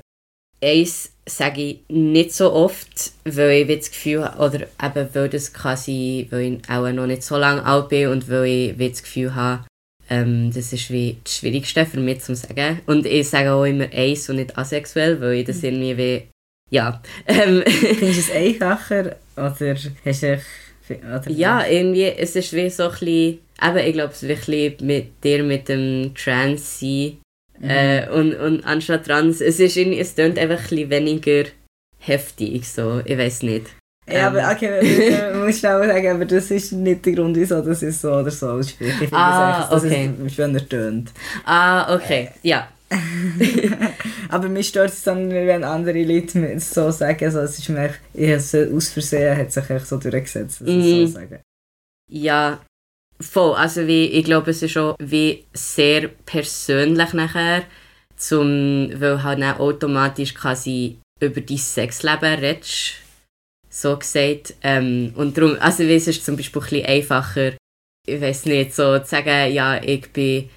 Ace sage ich nicht so oft, weil ich das Gefühl habe, oder eben weil das quasi, weil ich auch noch nicht so lange alt bin und weil ich das Gefühl habe, ähm, das ist wie das Schwierigste für mich zu sagen. Und ich sage auch immer Ace und nicht asexuell, weil ich das irgendwie wie, ja. Findest du es einfacher oder hast du oder ja, irgendwie, es ist wie so ein bisschen, eben ich glaube es ist ein bisschen mit dir mit dem Trans-Sein. Mhm. Äh, und, und anstatt trans, es ist irgendwie, es tönt einfach ein bisschen weniger heftig, so, ich weiss nicht. Ja, aber okay, ich muss schnell sagen, aber das ist nicht der Grund, wieso das ist so oder so. Ich finde das ah, echt, das okay. ist schöner tönt. Ah, okay, ja. Aber mich stört es dann, wenn andere Leute mir so sagen, also es ist mir echt, ich habe aus Versehen hat sich echt so durchgesetzt, dass ich mm. so sage. Ja, voll. Also wie, ich glaube, es ist schon wie sehr persönlich nachher, zum, weil halt dann automatisch quasi über dein Sexleben redest. So gesagt. Ähm, und darum, also wie, es ist zum Beispiel ein bisschen einfacher, ich weiss nicht, so zu sagen, ja, ich bin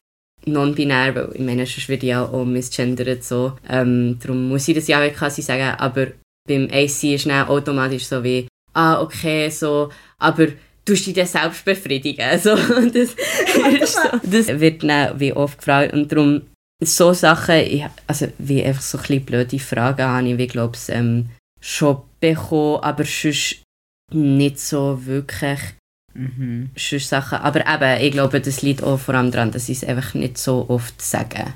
non-binär, weil ich meine, sonst würde ich ja auch misgendert, so. Ähm, darum muss ich das ja auch quasi sagen, aber beim ace ist dann automatisch so wie, ah, okay, so, aber du musst dich dann selbst befriedigen, so. Das, so, das wird dann wie oft gefragt und darum, so Sachen, ich, also wie einfach so ein bisschen blöde Fragen habe ich, wie glaube ich, ähm, schon bekommen, aber sonst nicht so wirklich mhm. sonst Sachen. Aber eben, ich glaube, das liegt auch vor allem daran, dass ich es einfach nicht so oft sage.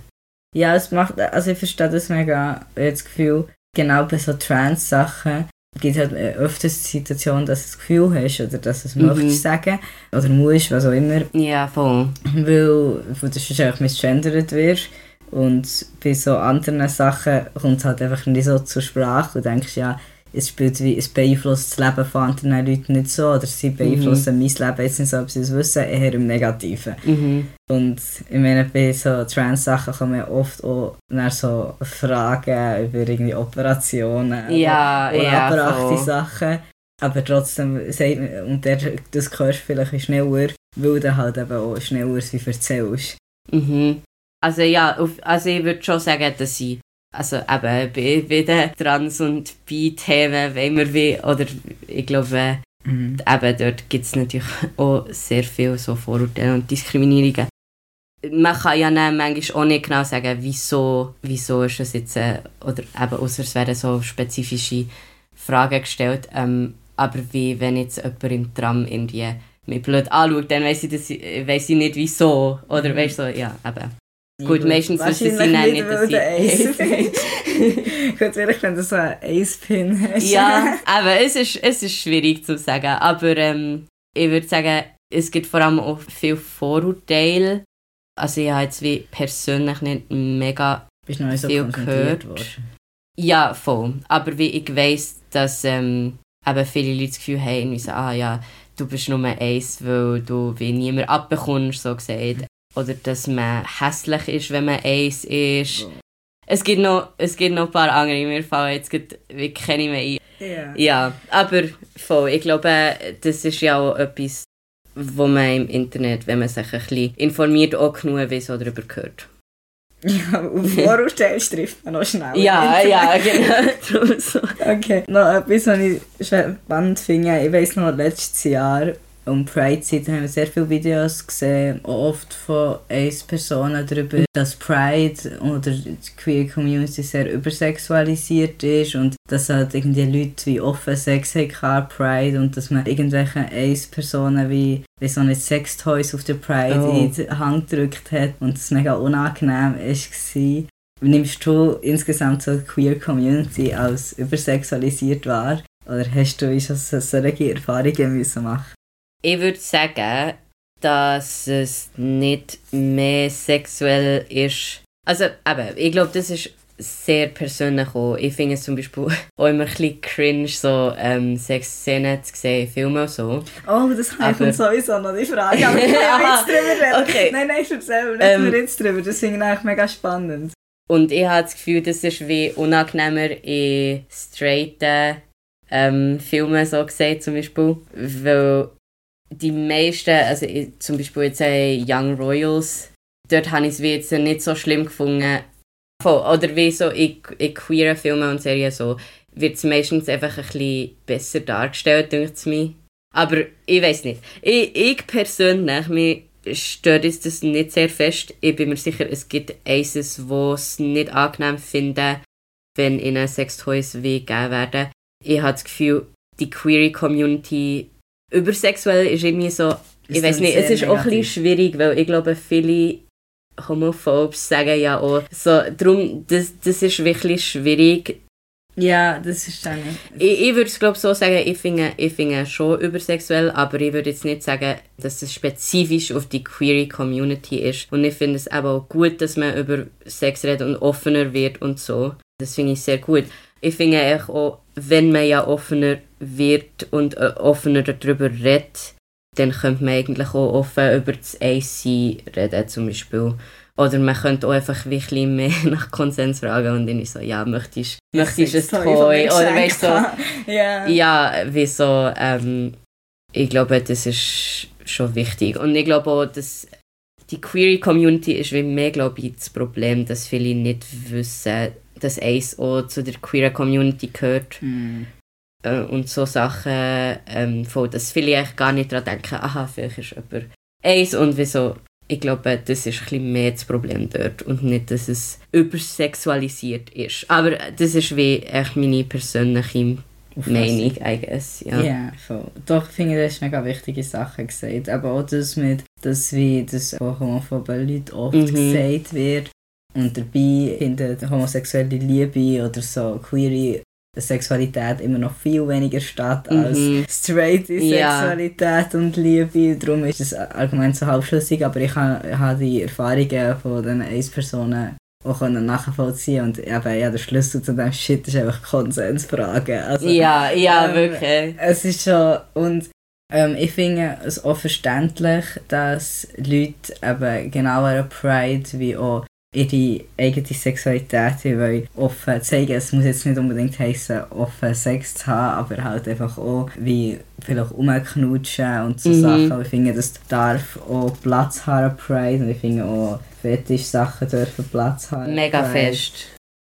Ja, es macht, also ich verstehe das mega. Ich habe das Gefühl, genau bei so Trans-Sachen gibt es halt öfters die Situation, dass du das Gefühl hast oder dass du es mhm. möchtest sagen oder musst, was auch immer. Ja, voll. Weil du sonst misgendert wirst. Und bei so anderen Sachen kommt es halt einfach nicht so zur Sprache. Du denkst, ja, es, spielt wie, es beeinflusst das Leben von anderen Leuten nicht so. Oder sie beeinflussen mhm. mein Leben jetzt nicht so, ob sie es wissen, eher im Negativen. Mhm. Und ich meine, bei so Trans-Sachen kommen ja oft auch so Fragen über irgendwie Operationen ja, oder ja, abbrachte so. Sachen. Aber trotzdem, und der, das hörst du vielleicht schneller, weil du halt eben auch schneller es erzählst. Mhm. Also ja, auf, also ich würde schon sagen, dass ich, also eben, bei, bei den Trans- und Bi-Themen, wenn wir will, oder ich glaube, mhm. eben dort gibt es natürlich auch sehr viel so Vorurteile und Diskriminierungen. Man kann ja dann manchmal auch nicht genau sagen, wieso, wieso ist das jetzt, oder eben, ausser es werden so spezifische Fragen gestellt, ähm, aber wie wenn jetzt jemand im Tram irgendwie mich blöd anschaut, dann weiss ich, das, weiss ich nicht wieso, oder mhm. weißt du, so, ja, eben. Gut, meistens wissen sie dann nicht, nicht dass sie Ace bin. Gut, vielleicht, wenn du so ein Ace-Pin hast. Ja, aber es ist, es ist schwierig zu sagen. Aber ähm, ich würde sagen, es gibt vor allem auch viele Vorurteile. Also ich habe jetzt wie persönlich nicht mega Bist noch viel so gehört. Worden. Ja, voll. Aber wie ich weiss, dass ähm, eben viele Leute das Gefühl haben, wie so, ah ja, du bist nur Ace, weil du wie niemand abbekommst, so gesagt. Oder dass man hässlich ist, wenn man ace ist. Oh. Es gibt noch, es gibt noch ein paar andere, mir fallen jetzt wie keine mehr ein. Yeah. Ja, aber voll, ich glaube, das ist ja auch etwas, wo man im Internet, wenn man sich ein bisschen informiert, auch genug weiss oder darüber hört. Ja, auf Vorurteile trifft man noch schneller. Ja, ja, genau. Okay, noch etwas, was ich spannend finde, ich weiss noch, letztes Jahr, um Pride-Zeit haben wir sehr viele Videos gesehen, oft von Ace-Personen darüber, dass Pride oder die Queer-Community sehr übersexualisiert ist und dass halt irgendwie Leute wie offen Sex hatten, Pride, und dass man irgendwelche Ace-Personen wie, wie so eine Sextoys auf der Pride oh. in die Hand gedrückt hat und es mega unangenehm war. Nimmst du insgesamt so die Queer-Community als übersexualisiert wahr? Oder hast du schon solche Erfahrungen müssen machen? Ich würde sagen, dass es nicht mehr sexuell ist. Also eben, ich glaube, das ist sehr persönlich auch. Ich finde es zum Beispiel auch immer ein bisschen cringe, so ähm, Sexszenen zu sehen, Filme und so. Oh, das kommt sowieso noch die Frage, aber ich will jetzt drüber reden. Okay. Nein, nein, ich erzähle nicht ähm, mehr jetzt drüber, das finde ich eigentlich mega spannend. Und ich habe das Gefühl, das ist wie unangenehmer in straighten ähm, Filmen, so gesehen zum Beispiel, weil die meisten, also ich, zum Beispiel jetzt äh, Young Royals, dort habe ich es wie jetzt nicht so schlimm gefunden. Voll, oder wie so in, in queeren Filmen und Serien so, wird es meistens einfach ein bisschen besser dargestellt, denke ich mir. Aber ich weiss nicht. Ich, ich persönlich, mir stört das nicht sehr fest. Ich bin mir sicher, es gibt Aces, die es nicht angenehm finden, wenn ihnen Sextoys wie gegeben werden. Ich habe das Gefühl, die Queer-Community übersexuell ist irgendwie so, ich weiss nicht, es ist negativ. Auch ein bisschen schwierig, weil ich glaube, viele Homophobes sagen ja auch so, darum, das, das ist wirklich schwierig, Ja, das ist dann nicht. Ich, ich würde es, glaube ich, so sagen, ich finde, ich finde schon übersexuell, aber ich würde jetzt nicht sagen, dass es spezifisch auf die Queer-Community ist. Und ich finde es aber auch gut, dass man über Sex redet und offener wird und so. Das finde ich sehr gut. Ich finde auch, wenn man ja offener wird und äh, offener darüber redet, dann könnte man eigentlich auch offen über das Ace reden, zum Beispiel. Oder man könnte auch einfach ein bisschen mehr nach Konsens fragen und dann ist so, ja, möchtest du ein Toy? Oder weißt du, so, yeah. Ja, wie so, ähm, ich glaube, das ist schon wichtig. Und ich glaube auch, dass die Queer-Community ist wie mehr, glaube ich, das Problem, dass viele nicht wissen, dass Ace auch zu der Queer-Community gehört. Mm. Äh, und so Sachen, ähm, von, dass viele eigentlich gar nicht daran denken, aha, vielleicht ist jemand Ace und wieso. Ich glaube, das ist ein bisschen mehr das Problem dort und nicht, dass es übersexualisiert ist. Aber das ist wie echt meine persönliche Meinung, I guess. Ja, yeah, voll. Doch, finde ich, das ist eine ganz wichtige Sache gesagt. Aber auch das mit, dass wie das von homophoben Leuten oft mhm. gesagt wird und dabei in der homosexuellen Liebe oder so queere Sexualität immer noch viel weniger statt als mhm. straighte ja. Sexualität und Liebe. Darum ist das Argument so halbschlüssig, aber ich habe die Erfahrungen von den Ace-Personen auch nachvollziehen und eben, ja, der Schlüssel zu diesem Shit ist einfach Konsensfragen. Also, ja, ja, ähm, wirklich. Es ist schon, und ähm, ich finde es auch verständlich, dass Leute eben genauer Pride wie auch ihre eigene Sexualität, weil offen zeigen, es muss jetzt nicht unbedingt heissen, offen Sex zu haben, aber halt einfach auch, wie vielleicht rumknutschen und so mhm. Sachen. Ich finde, das darf auch Platz haben, Pride, und ich finde auch, Fetisch-Sachen dürfen Platz haben. Mega Pride, fest.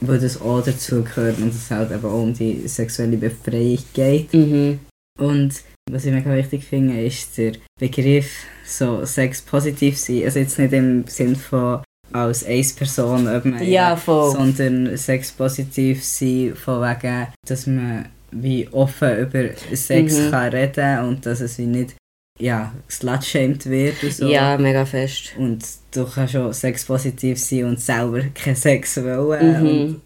Weil das auch dazu gehört und es halt eben auch um die sexuelle Befreiung geht. Mhm. Und was ich mega wichtig finde, ist der Begriff, so sex-positiv sein, also jetzt nicht im Sinn von als Ace-Person, ob man ja, sondern sexpositiv sein, von wegen, dass man wie offen über Sex mhm. kann reden und dass es wie nicht ja, slut-shamed wird und so. Ja, mega fest. Und du kannst auch sexpositiv sein und selber keinen Sex wollen. Mhm. Und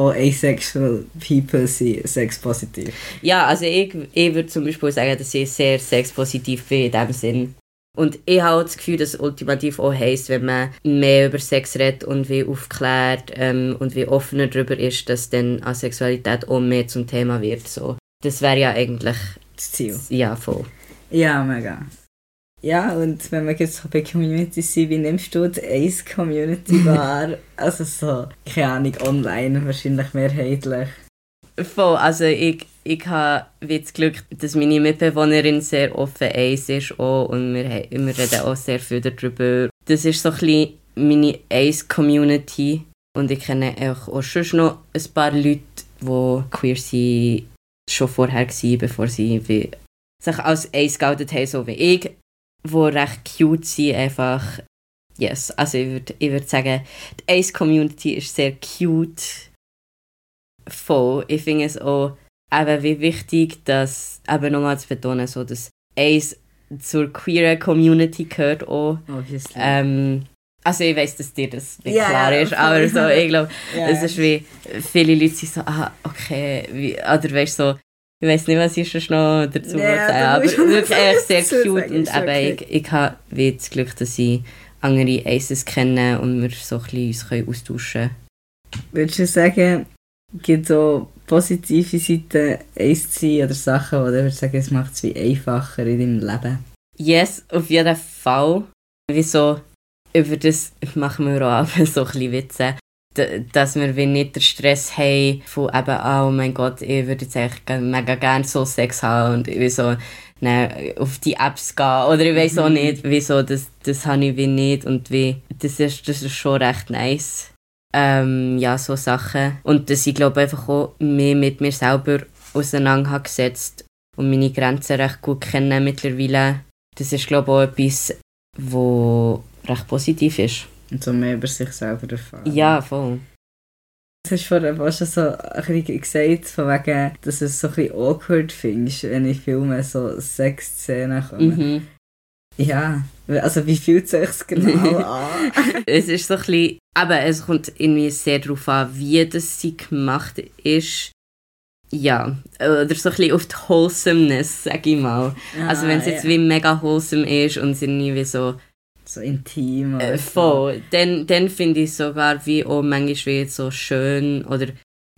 auch asexual people sind sexpositiv. Ja, also ich, ich würde zum Beispiel sagen, dass ich sehr sexpositiv bin in dem Sinn. Und ich habe das Gefühl, dass es ultimativ auch heisst, wenn man mehr über Sex redet und wie aufklärt ähm, und wie offener darüber ist, dass dann Asexualität auch mehr zum Thema wird. So. Das wäre ja eigentlich das Ziel. Ja, voll. Ja, mega. Ja, und wenn wir jetzt bei Community sind, wie nimmst du die Ace-Community wahr? Also so, keine Ahnung, online wahrscheinlich mehrheitlich. Voll, also ich... Ich habe das Glück, dass meine Mitbewohnerin sehr offen Ace ist auch, und wir, wir reden auch sehr viel darüber. Das ist so ein bisschen meine Ace-Community und ich kenne auch, auch schon noch ein paar Leute, die queer sind, schon vorher waren, bevor sie wie, sich als Ace geoutet haben, so wie ich, die recht cute sind einfach. Yes, also ich würde ich würd sagen, die Ace-Community ist sehr cute. Voll, ich finde es auch eben wie wichtig, dass, eben nochmal zu betonen, so, dass Ace zur queeren Community gehört auch. Obviously. Ähm, also ich weiss, dass dir das nicht yeah, klar ist, okay. Aber so, ich glaube, yeah. Es ist wie, viele Leute sind so, ah, okay, wie, oder weißt so, ich weiss nicht, was ich schon noch dazu yeah, sagen, aber wirklich echt sehr cute und eben, okay. ich, ich habe wie das Glück, dass ich andere Aces kenne und wir so ein bisschen uns können austauschen können. Würdest du sagen, gibt auch positive Seiten Ace zu sein oder Sachen, wo du würdest sagen, es macht es wie einfacher in deinem Leben? Yes, auf jeden Fall. Wieso? Über das machen wir auch so ein bisschen Witze. D- dass wir wie nicht den Stress haben von eben, oh mein Gott, ich würde jetzt eigentlich mega gerne so Sex haben und wieso ne, auf die Apps gehen oder ich weiss auch nicht, wieso, das, das habe ich wie nicht und wie, das ist, das ist schon recht nice. Ähm, ja, so Sachen. Und dass ich glaube einfach auch mehr mit mir selber auseinander habe gesetzt und meine Grenzen recht gut kennen mittlerweile. Das ist glaube auch etwas, was recht positiv ist. Und so mehr über sich selber erfahren. Ja, voll. Du hast vorhin auch schon so ein bisschen gesagt, von wegen, dass du es so ein bisschen awkward findest, wenn in Filmen so Sexszenen kommen. Mhm. Ja, also wie fühlt es euch genau an? Es ist so ein bisschen, aber es kommt irgendwie sehr darauf an, wie das sie gemacht ist. Ja, oder so ein bisschen auf die Wholesomeness, sag ich mal. Ah, also wenn es jetzt yeah. wie mega wholesome ist und sie nie wie so... So intim oder äh, voll, so. Dann, dann finde ich sogar wie auch manchmal wie so schön oder...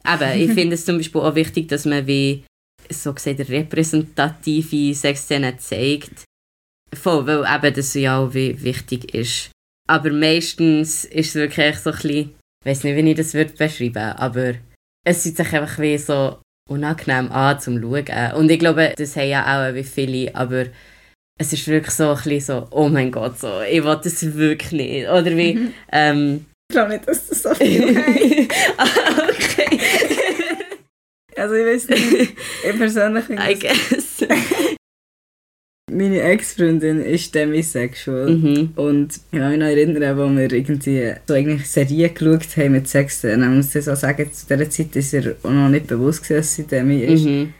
Eben, ich finde es zum Beispiel auch wichtig, dass man wie, so gesagt, repräsentative Sexszenen zeigt. Voll, weil eben das ja auch wie wichtig ist. Aber meistens ist es wirklich so ein bisschen... Ich weiss nicht, wie ich das würde beschreiben würde, aber... Es sieht sich einfach wie so unangenehm an, zum schauen. Und ich glaube, das haben ja auch wie viele, aber es ist wirklich so ein bisschen so, oh mein Gott, so, ich will das wirklich nicht. Oder wie, mhm. ähm... Ich glaube nicht, dass das so viel ist. Ah, okay. Also ich weiß nicht, ich persönlich... I guess. Meine Ex-Freundin ist demisexual mhm. und ich kann mich noch erinnern, wo wir irgendwie so eigentlich Serien geschaut haben mit Sexszenen. Man muss so sagen, zu dieser Zeit ist ihr auch noch nicht bewusst gewesen, dass sie demi ist. Mhm.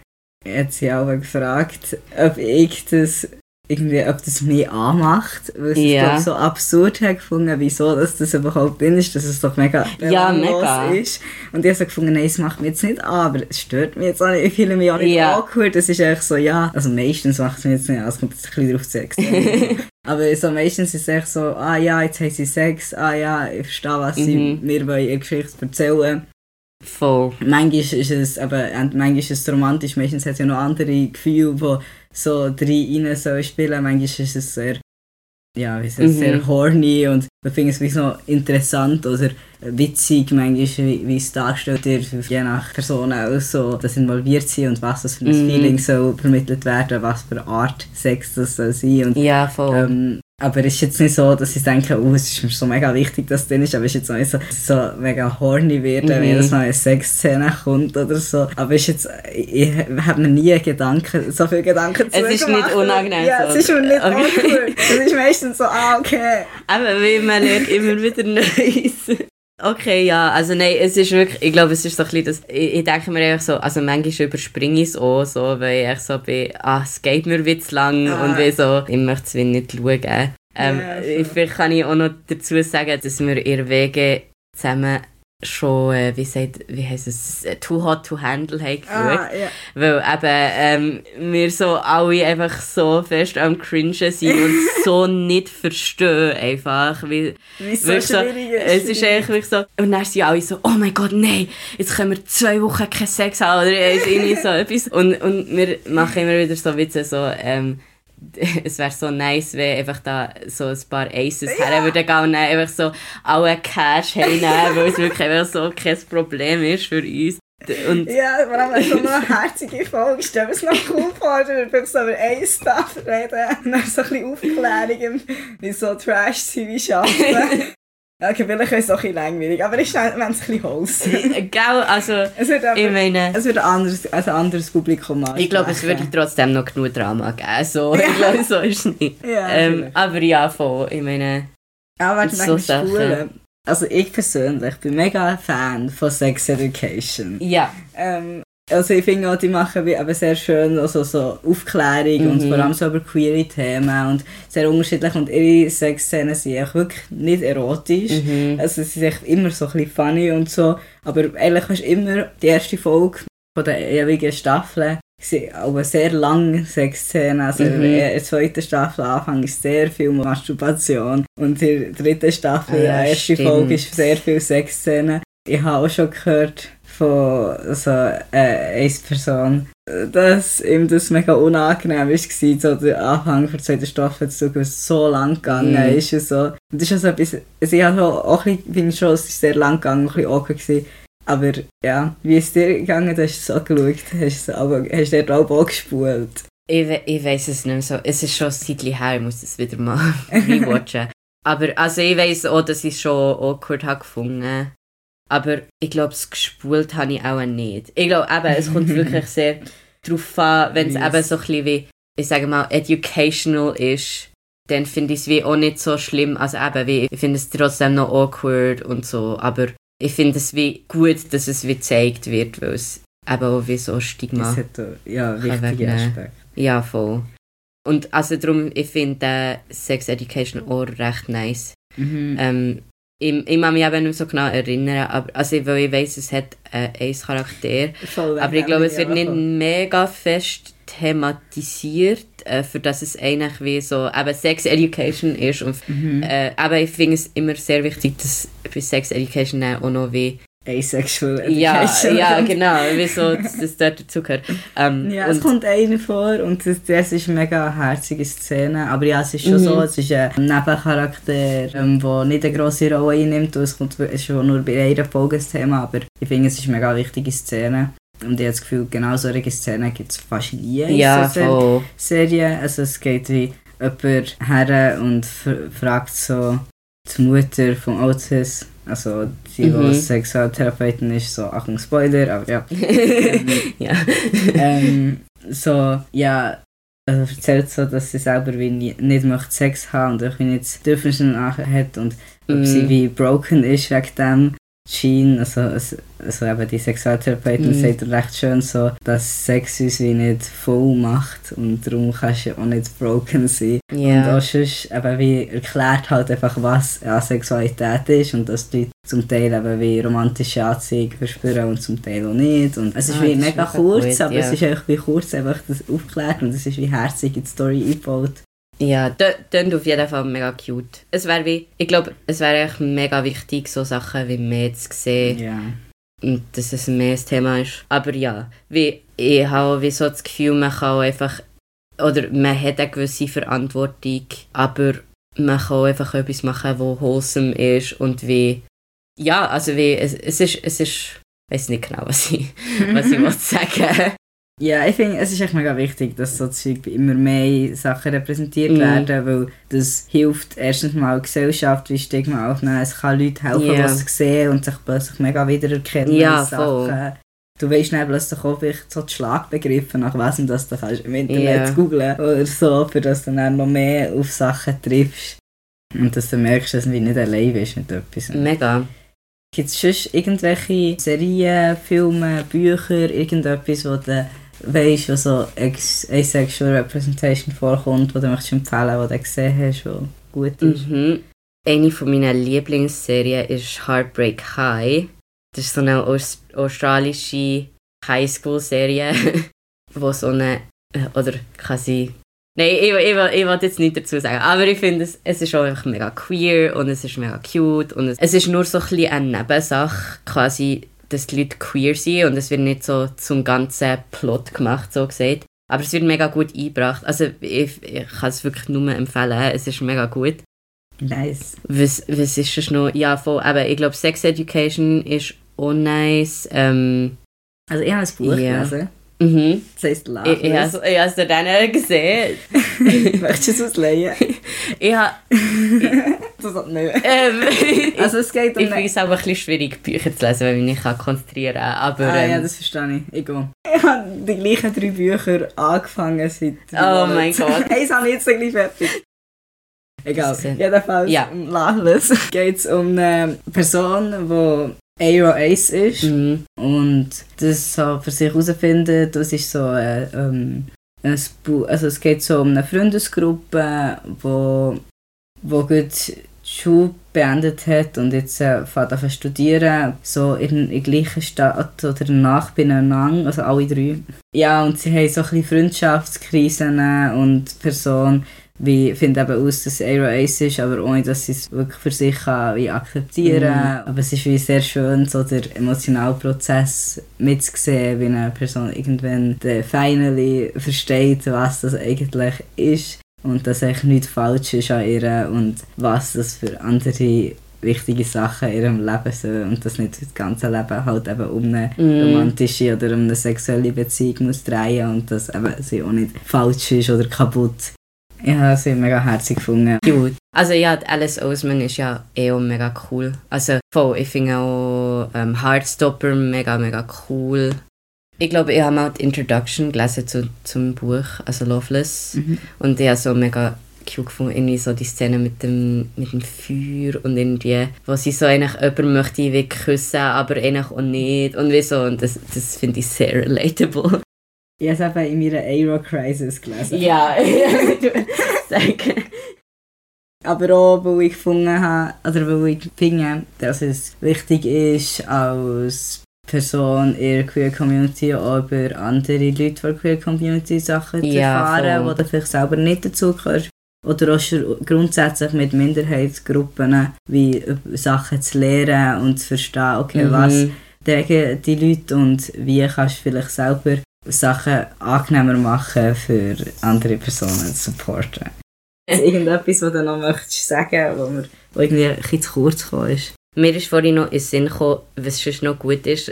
Ich habe sie auch gefragt, ob ich das irgendwie, ob das mich anmacht, weil sie yeah. es so absurd hat gefunden, wieso dass das überhaupt drin ist, dass es doch mega belanglos ja, ist. Und ich habe so gefunden, nein, es macht mich jetzt nicht an, aber es stört mich jetzt auch nicht, ich fühle mich auch nicht yeah. awkward, es ist echt so, ja, also meistens macht es mich jetzt nicht an, es kommt jetzt ein bisschen drauf zu Sex. Aber so meistens ist es echt so, ah ja, jetzt haben sie Sex, ah ja, ich verstehe, was mhm. sie mir bei ihrer Geschichte erzählen. Voll. Manchmal ist es aber manchmal ist es romantisch, meistens hat es ja noch andere Gefühle, die so rein so spielen. Manchmal ist es sehr, ja, wie mhm. sehr horny und man findet es wie so interessant oder witzig, manchmal wie, wie es dargestellt wird, je nach Person auch so, dass involviert sind und was das für ein mhm. Feeling soll vermittelt werden, was für eine Art Sex das soll sein. Und, ja, voll. Ähm, aber es ist jetzt nicht so, dass ich denke, oh, es ist mir so mega wichtig, dass es drin ist, aber es ist jetzt auch nicht so, so mega horny werden, mm-hmm. wenn jedes Mal eine Sexszene kommt oder so. Aber es ist jetzt, ich, ich habe mir nie Gedanken, so viele Gedanken zu gemacht. Es ist nicht unangenehm. Ja, es ist mir nicht unangenehm. Es ist meistens so, ah, okay. Aber wie man lernt immer wieder Neues. Okay, ja, also nein, es ist wirklich, ich glaube, es ist so ein bisschen, das, ich, ich denke mir einfach so, also manchmal überspringe ich es auch so, weil ich echt so bin, ah, es geht mir wie zu lang ah. und wie so, ich möchte es wie nicht schauen. Ähm, yeah, sure. Vielleicht kann ich auch noch dazu sagen, dass wir ihr Wege zusammen schon, äh, wie sagt, wie heisst es, too hot to handle haben geschaut. Ah, yeah. Weil eben, ähm, wir so alle einfach so fest am Cringen sind und so nicht verstehen einfach. Wie, wie so schwierig so, es ist eigentlich so, und dann sind alle so, oh mein Gott, nein, jetzt können wir zwei Wochen keinen Sex haben oder irgendwie so etwas. Und, und wir machen immer wieder so Witze, so, ähm, es wäre so nice, wenn einfach da so ein paar Aces ja. her würden gehen, einfach so alle Cash hernehmen, weil es wirklich einfach so kein Problem ist für uns. Und ja, vor allem wenn so eine herzige Folge, stellen wir es noch cool vor, wir können so über Ace-Stuff reden und dann so ein bisschen Aufklärung, wie so Trash T V arbeiten. Okay, vielleicht ist es auch ein bisschen langweilig, aber ich wenn es ein bisschen holz. Gell, also, es wird aber, ich meine... Es wird ein anderes, also ein anderes Publikum ansprechen. Ich glaube, es würde trotzdem noch genug Drama geben, also, ich glaube, so ist es nicht. Ja, ähm, aber ja, voll, ich meine... Ja, warte, so Sachen. Also, ich persönlich bin mega Fan von Sex Education. Ja. Ähm, also, ich finde auch, die machen eben sehr schön also so Aufklärung mhm. und vor allem so über queere Themen und sehr unterschiedlich. Und ihre Sexszenen sind auch wirklich nicht erotisch. Mhm. Also, sie sind echt immer so ein bisschen funny und so. Aber eigentlich ist immer die erste Folge von der jeweiligen Staffel aber sehr lange Sexszenen. Also, mhm. in der zweiten Staffel Anfang ist sehr viel Masturbation. Und in der dritten Staffel, ah, ja, der ersten Folge, ist sehr viel Sexszenen. Ich habe auch schon gehört, von so äh, einer Person, dass ihm das mega unangenehm war, so der Anfang der zweiten Staffel zu schauen, weil es so lang gegangen mm. ist. Und so. Das ist also etwas, also ich habe auch ein bisschen, schon, es ist sehr lang gegangen, ein bisschen awkward. Aber ja, wie ist es dir gegangen, du hast es auch geschaut, hast du auch, hast du auch, auch gespult? Ich, we- ich weiss es nicht mehr so, es ist schon ein Zeitchen her, ich muss es wieder mal rewatchen. Aber also ich weiss auch, dass ich es schon awkward habe gefunden. Aber ich glaube, es gespult habe ich auch nicht. Ich glaube eben, es kommt wirklich sehr darauf an, wenn es yes. eben so ein bisschen wie, ich sage mal, educational ist, dann finde ich es wie auch nicht so schlimm. Also eben, wie, ich finde es trotzdem noch awkward und so, aber ich finde es wie gut, dass es wie gezeigt wird, weil es eben auch wie so Stigma es hat, ja, wichtiger Aspekt. Ja, voll. Und also darum, ich finde äh, Sex Education auch recht nice. Mhm. Ähm, Ich, ich kann mich eben nicht mehr so genau erinnern, aber, also, weil ich weiss, es hat einen Ace-Charakter. Aber ich glaube, es wird nicht mega fest thematisiert, äh, für dass es eigentlich wie so eben Sex Education ist. Und, mhm. äh, aber ich finde es immer sehr wichtig, dass bei Sex Education auch noch wie Asexual Education. Ja, ja, genau, wieso das dort dazugehört. Ähm, ja, es kommt einer vor und das, das ist eine mega herzige Szene, aber ja, es ist schon mhm. so, es ist ein Nebencharakter, ähm, der nicht eine grosse Rolle einnimmt und es kommt, ist schon nur bei einer Folge das Thema, aber ich finde, es ist eine mega wichtige Szene und ich habe das Gefühl, genau solche Szenen gibt es fast nie in ja, so Serien, also es geht wie jemand her und f- fragt so die Mutter von Otis, also die, mhm. die Sexualtherapeutin ist, so, Achtung, Spoiler, aber ja. ähm, ja. ähm, so, ja, also erzählt so, dass sie selber wie nie, nicht möchte Sex haben und auch wie nicht das Bedürfnis danach hat und mhm. ob sie wie broken ist wegen dem. Jean, also, also, also eben die Sexualtherapeutin mhm. sagt recht schön so, dass Sex uns wie nicht voll macht und darum kannst du auch nicht broken sein. Yeah. Und auch sonst eben wie erklärt halt einfach, was Asexualität ist und dass die Leute zum Teil eben wie romantische Anziehung verspüren und zum Teil auch nicht. Und es ist ah, wie mega ist kurz, gut, aber ja. es ist einfach wie kurz einfach das aufgeklärt und es ist wie herzig in die Story eingebaut. Ja, das klingt auf jeden Fall mega cute. Es wäre wie, ich glaube, es wäre echt mega wichtig, so Sachen wie mehr zu sehen. Ja. Und dass es mehr das Thema ist. Aber ja, wie, ich habe wie so das Gefühl, man kann auch einfach, oder man hat eine gewisse Verantwortung, aber man kann auch einfach etwas machen, das wholesome ist und wie, ja, also wie, es, es ist, es ist, ich weiss nicht genau, was ich, was ich wollte sagen. Ja, ich finde, es ist echt mega wichtig, dass so Zeug immer mehr Sachen repräsentiert mm. werden, weil das hilft erstens mal Gesellschaft wie Stigma aufnehmen. Es kann Leute helfen, yeah. was sie sehen und sich plötzlich mega wiedererkennen. Ja, Sachen. Du weißt dann plötzlich auch vielleicht so die Schlagbegriffe, nach was du das kannst im Internet yeah. googlen oder so, für dass du dann noch mehr auf Sachen triffst. Und dass du merkst, dass du nicht allein bist mit etwas. Mega. Gibt es sonst irgendwelche Serien, Filme, Bücher, irgendetwas, wo du weisst, wo so Asexual Representation vorkommt, wo du möchtest empfehlen, wo du gesehen hast, wo gut ist? Mhm. Eine von meiner Lieblingsserien ist Heartbreak High. Das ist so eine Aus- australische Highschool-Serie, wo so eine, oder quasi, nein, ich, ich, ich, ich will jetzt nichts dazu sagen, aber ich finde, es, es ist auch einfach mega queer und es ist mega cute und es, es ist nur so ein bisschen eine Nebensache, quasi, dass die Leute queer sind und es wird nicht so zum ganzen Plot gemacht, so gesagt. Aber es wird mega gut eingebracht. Also ich, ich kann es wirklich nur empfehlen, es ist mega gut. Nice. Was, was ist das noch? Ja, voll, eben, ich glaube, Sex Education ist auch nice. Ähm, also ich habe ein Buch yeah. gelesen. Mhm. Das heisst Loveless. Ich, ich habe es dir dann gesehen. Möchtest du es ausleihen? Ich habe... das hat nicht. Ähm, also es geht um... Ich finde es auch ein bisschen schwierig, Bücher zu lesen, weil ich mich nicht konzentrieren kann. Aber, ah ähm, ja, das verstehe ich. Ich gehe. Ich habe die gleichen drei Bücher angefangen seit... Oh mein Gott. Eins habe ich jetzt gleich fertig. Egal. Jedenfalls ja. um Loveless geht es um eine Person, die... ace ist mhm. und das so für sich herausfinden, das ist so äh, ähm, ein Bu- also es geht so um eine Freundesgruppe, wo wo gut Schule beendet hat und jetzt äh, fängt an studieren, so in der gleichen Stadt oder danach beieinander, also alle drei. Ja, und sie haben so ein bisschen Freundschaftskrisen und die Person wie finden eben aus, dass sie ace ist, aber ohne, dass sie es wirklich für sich kann, wie akzeptieren kann. Mm. Aber es ist wie sehr schön, so der emotionale Prozess mitzusehen, wie eine Person irgendwann finally versteht, was das eigentlich ist und dass eigentlich nichts falsch ist an ihr und was das für andere wichtige Sachen in ihrem Leben sind und dass nicht das ganze Leben halt eben um eine mm. romantische oder um eine sexuelle Beziehung muss drehen und dass eben sie auch nicht falsch ist oder kaputt. Ich habe sie mega herzig gefunden. Gut. Also ja, Alice Oseman ist ja eh auch mega cool. Also voll, ich finde auch ähm, Heartstopper mega, mega cool. Ich glaube, ich habe mal die Introduction gelesen zu, zum Buch, also Loveless. Mhm. Und ich habe so mega cute gefunden, irgendwie so die Szene mit dem, mit dem Feuer und irgendwie, wo sie so eigentlich jemanden möchte wie küssen, aber eigentlich auch nicht und wie so. Und das, das finde ich sehr relatable. Ich habe es eben in meiner Aero-Crisis gelesen. Ja, ich würde sagen. Aber auch, weil ich gefunden habe, oder weil ich finde, dass es wichtig ist, als Person in der Queer Community auch über andere Leute von der Queer Community Sachen zu erfahren, ja, die du vielleicht selber nicht dazu gehörst. Oder auch schon grundsätzlich mit Minderheitsgruppen wie Sachen zu lernen und zu verstehen, okay, mhm. was denken die Leute und wie kannst du vielleicht selber Sachen angenehmer machen, für andere Personen zu supporten. Irgendetwas, was du noch möchtest sagen, wo mir wo irgendwie ein bisschen zu kurz gekommen ist. Mir ist vorhin noch in den Sinn gekommen, was sonst noch gut ist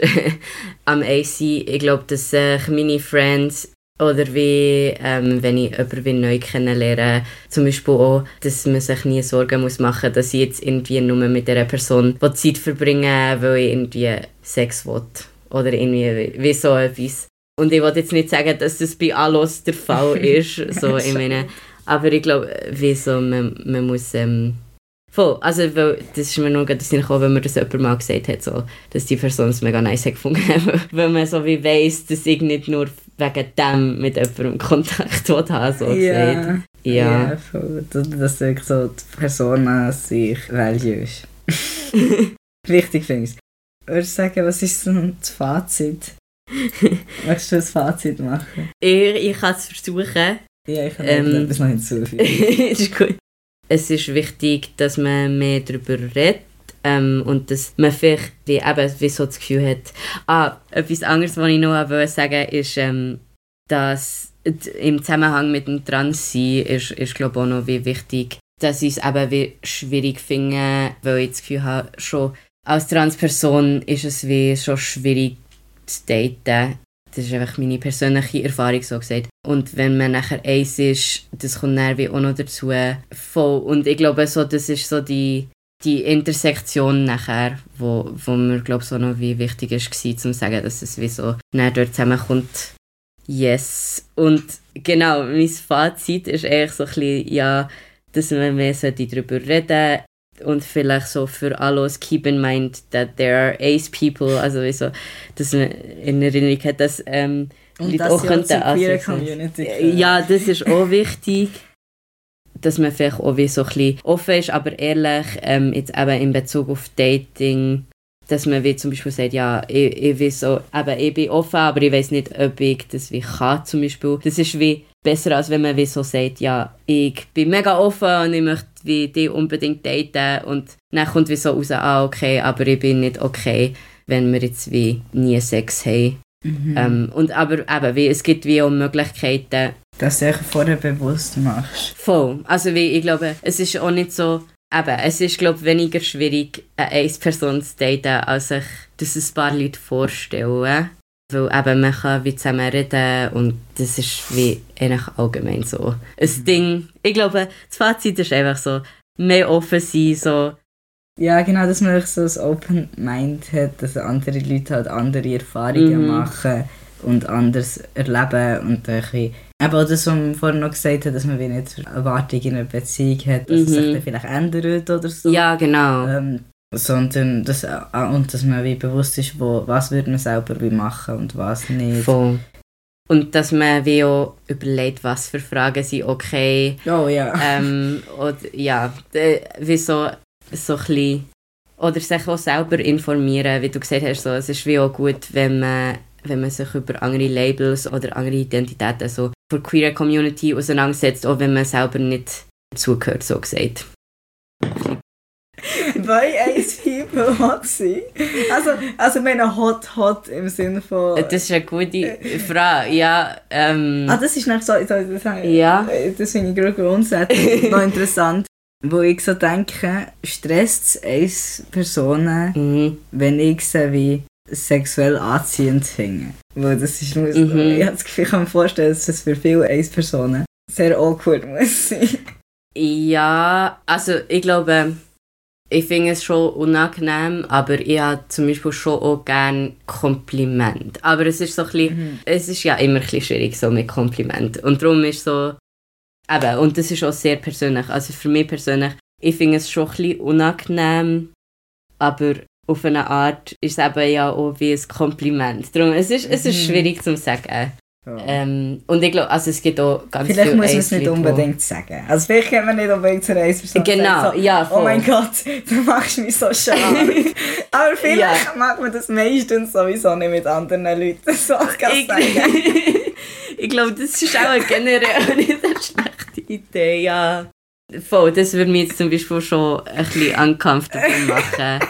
am ace. Ich glaube, dass äh, meine Friends oder wie, ähm, wenn ich jemanden neu kennenlerne, zum Beispiel auch, dass man sich nie Sorgen muss machen muss, dass ich jetzt irgendwie nur mit dieser Person Zeit verbringe, weil ich irgendwie Sex will. Oder irgendwie wie so etwas. Und ich will jetzt nicht sagen, dass das bei Allos der Fall ist. So, ich meine, aber ich glaube, wieso man, man muss ähm, voll, also weil, das ist mir nur gerade Sinn gekommen, wenn man das jemand mal gesagt hat, so, dass die Person es mega nice hat gefunden hat, weil man so wie weiss, dass ich nicht nur wegen dem mit jemandem Kontakt habe, so yeah. gesagt. Ja, yeah, voll. Dass wirklich so die Person an sich values. Wichtig finde ich. Würdest du sagen, was ist so das Fazit? Möchtest du ein Fazit machen? Ich, ich kann es versuchen. Ja, ich kann ähm, etwas noch hinzufügen. Ist gut. Es ist wichtig, dass man mehr darüber redet ähm, und dass man vielleicht die, eben, wie so das Gefühl hat. Ah, etwas anderes, was ich noch sagen ist, ähm, dass im Zusammenhang mit dem Transsein ist, ist glaube ich, auch noch wie wichtig, dass ich es eben wie schwierig finde, weil ich das Gefühl habe, schon als Transperson ist es wie schon schwierig, daten. Das ist einfach meine persönliche Erfahrung, so gesagt. Und wenn man nachher ace ist, das kommt dann wie auch noch dazu. Voll. Und ich glaube, so, das ist so die, die Intersektion nachher, wo, wo mir, glaube ich, so noch wie wichtig ist, war, zu sagen, dass es wie so dann dort zusammenkommt. Yes. Und genau, mein Fazit ist eigentlich so ein bisschen, ja, dass man mehr darüber reden sollte. Und vielleicht so für alles keep in mind that there are ace people, also wie so, dass man in Erinnerung hat, dass ähm, und Leute auch können Community können. Ja, das ist auch wichtig, dass man vielleicht auch wie so ein bisschen offen ist, aber ehrlich, ähm, jetzt eben in Bezug auf Dating, dass man wie zum Beispiel sagt, ja, ich, ich, will so, eben, ich bin offen, aber ich weiss nicht, ob ich das wie kann zum Beispiel. Das ist wie besser, als wenn man wie so sagt, ja, ich bin mega offen und ich möchte wie dich unbedingt daten. Und dann kommt wie so raus, ah, okay, aber ich bin nicht okay, wenn wir jetzt wie nie Sex haben. Mhm. Ähm, und aber eben, wie, es gibt wie auch Möglichkeiten. Dass du dich vorher bewusst machst. Voll. Also wie, ich glaube, es ist auch nicht so... Eben, es ist, glaube ich, weniger schwierig, eine Ace-Person zu daten, als sich das ein paar Leute vorstellen. Weil eben, man kann wie zusammen reden und das ist wie eigentlich allgemein so ein Ding. Ich glaube, das Fazit ist einfach so, mehr offen sein, so. Ja, genau, dass man so ein Open Mind hat, dass andere Leute halt andere Erfahrungen mhm. machen und anders erleben und ein bisschen eben auch das, was man vorhin noch gesagt hat, dass man nicht Erwartungen in einer Beziehung hat, dass mhm. es sich dann vielleicht ändert oder so. Ja, genau. Ähm, sondern dass, und dass man wie bewusst ist, wo, was würde man selber wie machen und was nicht. Voll. Und dass man wie auch überlegt, was für Fragen sind okay. Oh ja. Ähm, und, ja, wie so, so ein bisschen, oder sich auch selber informieren, wie du gesagt hast, so, es ist wie auch gut, wenn man wenn man sich über andere Labels oder andere Identitäten so für queer Community auseinandersetzt, auch wenn man selber nicht dazugehört, so gesagt. Bei Ace People hot sein? Also, also ich meine hot, hot im Sinne von... Das ist eine gute Frage, ja. Ähm, ah, das ist nicht so... so das, ja. Das finde ich gerade grundsätzlich noch interessant. Wo ich so denke, stresst es Ace Personen, mhm. wenn ich sie wie... sexuell anziehend finden. Weil das ist, muss, mhm. ich, das Gefühl, ich kann mir vorstellen, dass das für viele Ace-Personen sehr awkward muss sein. Ja, also ich glaube, ich finde es schon unangenehm, aber ich habe zum Beispiel schon auch gerne Komplimente. Aber es ist so ein bisschen, mhm. es ist ja immer ein bisschen schwierig so mit Komplimenten. Und darum ist so, eben, und das ist auch sehr persönlich, also für mich persönlich, ich finde es schon ein bisschen unangenehm, aber auf eine Art ist es eben ja auch wie ein Kompliment. Darum, es ist, es ist schwierig zu sagen. Ja. Ähm, und ich glaube, also es gibt auch ganz viele Vielleicht muss man es nicht unbedingt sagen. Also vielleicht können wir nicht unbedingt zu einer Ace-Person genau, sagen, so, ja, voll. Oh mein Gott, du machst mich so schade. Aber vielleicht ja. macht man das meistens sowieso nicht mit anderen Leuten. Das soll ich ganz sagen. Ich glaube, das ist auch generell nicht eine schlechte Idee, ja. Voll, das würde mich jetzt zum Beispiel schon ein bisschen uncomfortable machen.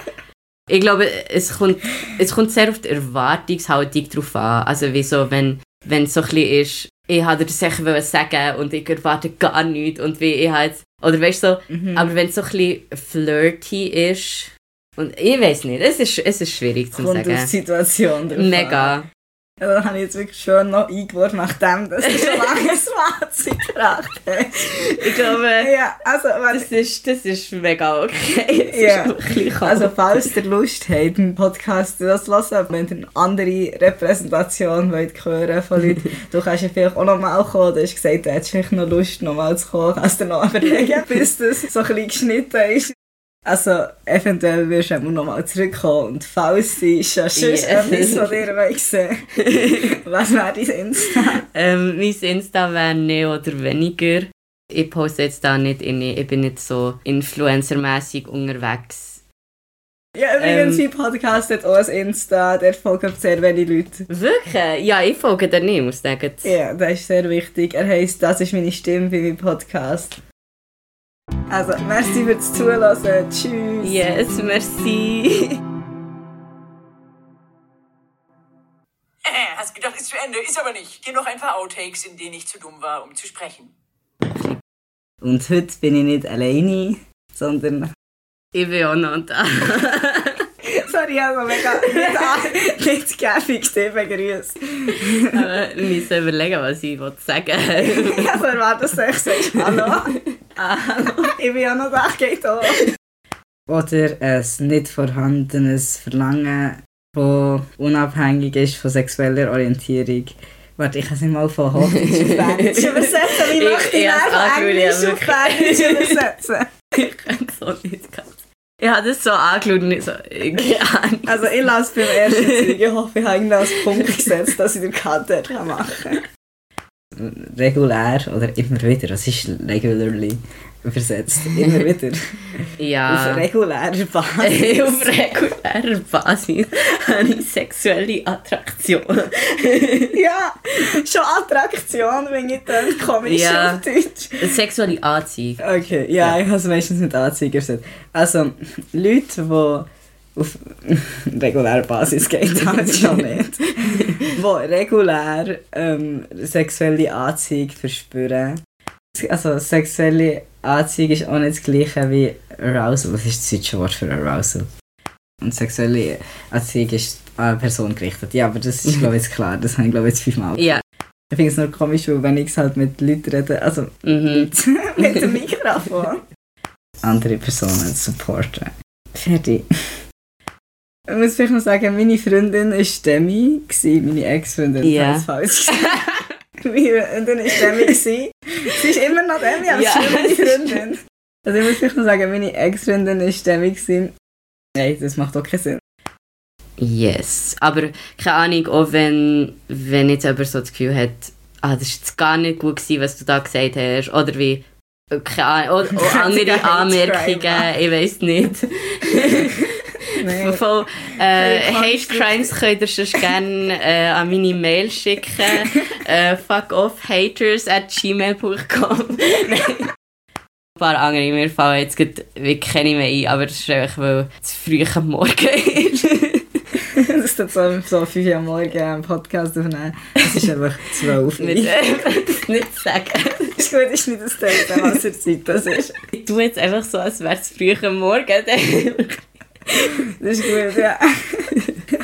Ich glaube, es kommt, es kommt sehr auf die Erwartungshaltung drauf an. Also wieso, wenn wenn es so ein bisschen ist, ich wollte dir das echt sagen und ich erwarte gar nichts und wie ich halt, oder weißt du, so, mhm. aber wenn es so ein bisschen flirty ist, und ich weiss nicht, es ist, es ist schwierig zu sagen. Kommt auf die Situation drauf Mega. An. Ja, da habe ich jetzt wirklich schön noch eingeworfen, nachdem das schon lange das Fazit gebracht hat. Ich glaube, ja, also, das, ist, das ist mega okay. Ja. Ist also falls ihr Lust habt, einen Podcast zu hören, wenn ihr eine andere Repräsentation wollt hören von Leuten, du kannst ja vielleicht auch nochmal kommen. Du hast gesagt, du hättest vielleicht noch Lust, nochmal zu kommen. Kannst du noch überlegen, bis das so ein bisschen geschnitten ist. Also, eventuell wirst du nochmal zurückkommen und falls sie schon sonst etwas von dir sehen wollen, was wäre dein Insta? Ähm, mein Insta wäre Neo oder weniger. Ich poste jetzt da nicht in, ich bin nicht so influencermässig unterwegs. Ja, übrigens, ähm, mein Podcast hat auch ein Insta, der folgt sehr wenige Leute. Wirklich? Ja, ich folge dir nicht, muss ich sagen. Ja, das ist sehr wichtig. Er heisst, das ist meine Stimme bei meinem Podcast. Also, merci fürs Zuhören. Tschüss. Yes, merci. Äh, hast gedacht, ist zu Ende. Ist aber nicht. Geh noch ein paar Outtakes, in denen ich zu dumm war, um zu sprechen. Und heute bin ich nicht alleine, sondern... Ich bin auch noch da. Sorry, ich habe mega nicht gäbig dich begrüßt. Aber wir müssen überlegen, was ich sagen will. Also erwartest du, ich sage «Hallo». Ich bin ja noch da, geht auch. Oder ein nicht vorhandenes Verlangen, das unabhängig ist von sexueller Orientierung. Warte, ich kann es nicht mal von Hochdeutsch übersetzen. Übersetzen, wie möchte ich nach Englisch auf Englisch übersetzen? Ich kann es auch nicht ganz. Ich habe das so angeschaut und ich so, ich Also ich lasse beim ersten Zeug. Ich hoffe, ich habe ihn als Punkt gesetzt, dass ich den Kater machen kann. Regulär oder immer wieder, das ist regularly übersetzt, immer wieder. Ja. Auf regulärer Basis. Auf regulärer Basis eine sexuelle Attraktion. Ja, schon Attraktion, wenn ich dann komisch ja. auf Deutsch. Sexuelle Anziehung. Okay, ja, ja. Ich habe es meistens mit Anziehung gesagt. Also, Leute, die... auf regulärer Basis geht das schon nicht. Wo regulär ähm, sexuelle Anziehung verspüren. Also sexuelle Anziehung ist auch nicht das gleiche wie Arousal. Was ist das deutsche Wort für Arousal? Und sexuelle Anziehung ist an eine Person gerichtet. Ja, aber das ist glaube ich jetzt klar. Das habe ich glaube ich jetzt fünfmal. Ja. Yeah. Ich finde es nur komisch, weil wenn ich es halt mit Leuten rede, also mm-hmm. mit, mit dem Mikrofon. Andere Personen supporten. Fertig. Ich muss vielleicht noch sagen, meine Freundin war Demi, meine Ex-Freundin, yeah. das falsch Meine Freundin war Demi. Sie ist immer noch Demi, aber yeah. sie ist meine Freundin. Also ich muss vielleicht noch sagen, meine Ex-Freundin war Demi. Nein, das macht auch keinen Sinn. Yes, aber keine Ahnung, auch wenn, wenn jetzt jemand so das Gefühl hat, ah, das war jetzt gar nicht gut gewesen, was du da gesagt hast, oder wie... Keine Ahnung, oder, oder andere Anmerkungen, ich weiss nicht. Nein. Voll, äh, Hate Crimes könnt ihr sonst gerne äh, an meine Mail schicken. äh, fuck off haters at gmail dot com Ein paar andere, mir fallen jetzt wirklich keine mehr ein, aber das ist einfach, weil es früh am Morgen ist. Das ist so, so fünf Uhr am Morgen einen Podcast aufnehmen. Es ist einfach zwölf Uhr. Ich will das nicht sagen. Das ist gut, das ist nicht das Date, was für Zeit das ist. Ich tue jetzt einfach so, als wäre es früh am Morgen. Das ist gut, ja.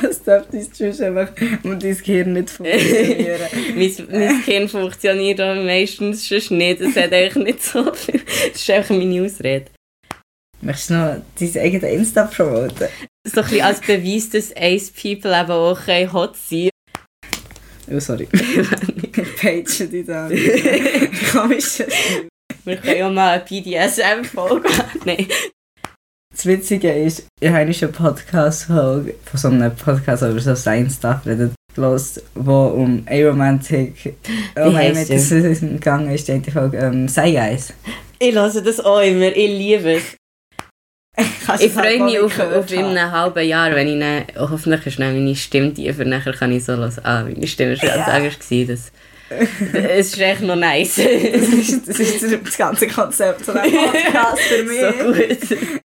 Das darf dein Tschüss einfach und dein Gehirn nicht funktionieren. mein, mein Gehirn funktioniert aber meistens schon nicht. Das hat eigentlich nicht so viel. Das ist einfach meine Ausrede. Möchtest du noch dein eigenes Insta promoten? So ein bisschen als Beweis, dass Ace People eben auch hot sein können. Oh, sorry. Ich peitsche dich da. Komisch. Wir können ja mal eine B D S M-Folge machen. Nein. Das Witzige ist, ich habe schon einen Podcast von so einem Podcast über so Science-Stuff geredet. Los, wo um Aromantik oh mit diesem gegangen ist, denke ich auch, ähm, sei eins. Ich höre das auch immer, ich liebe es. ich ich freue mich auf, auf in einem halben Jahr, wenn ich ne, hoffentlich ist meine Stimme tiefer, nachher kann ich so los. Ah, meine Stimme war ganz anders. Das, es ist echt noch nice. das, ist, das ist das ganze Konzept von einem Podcast für mich. So gut.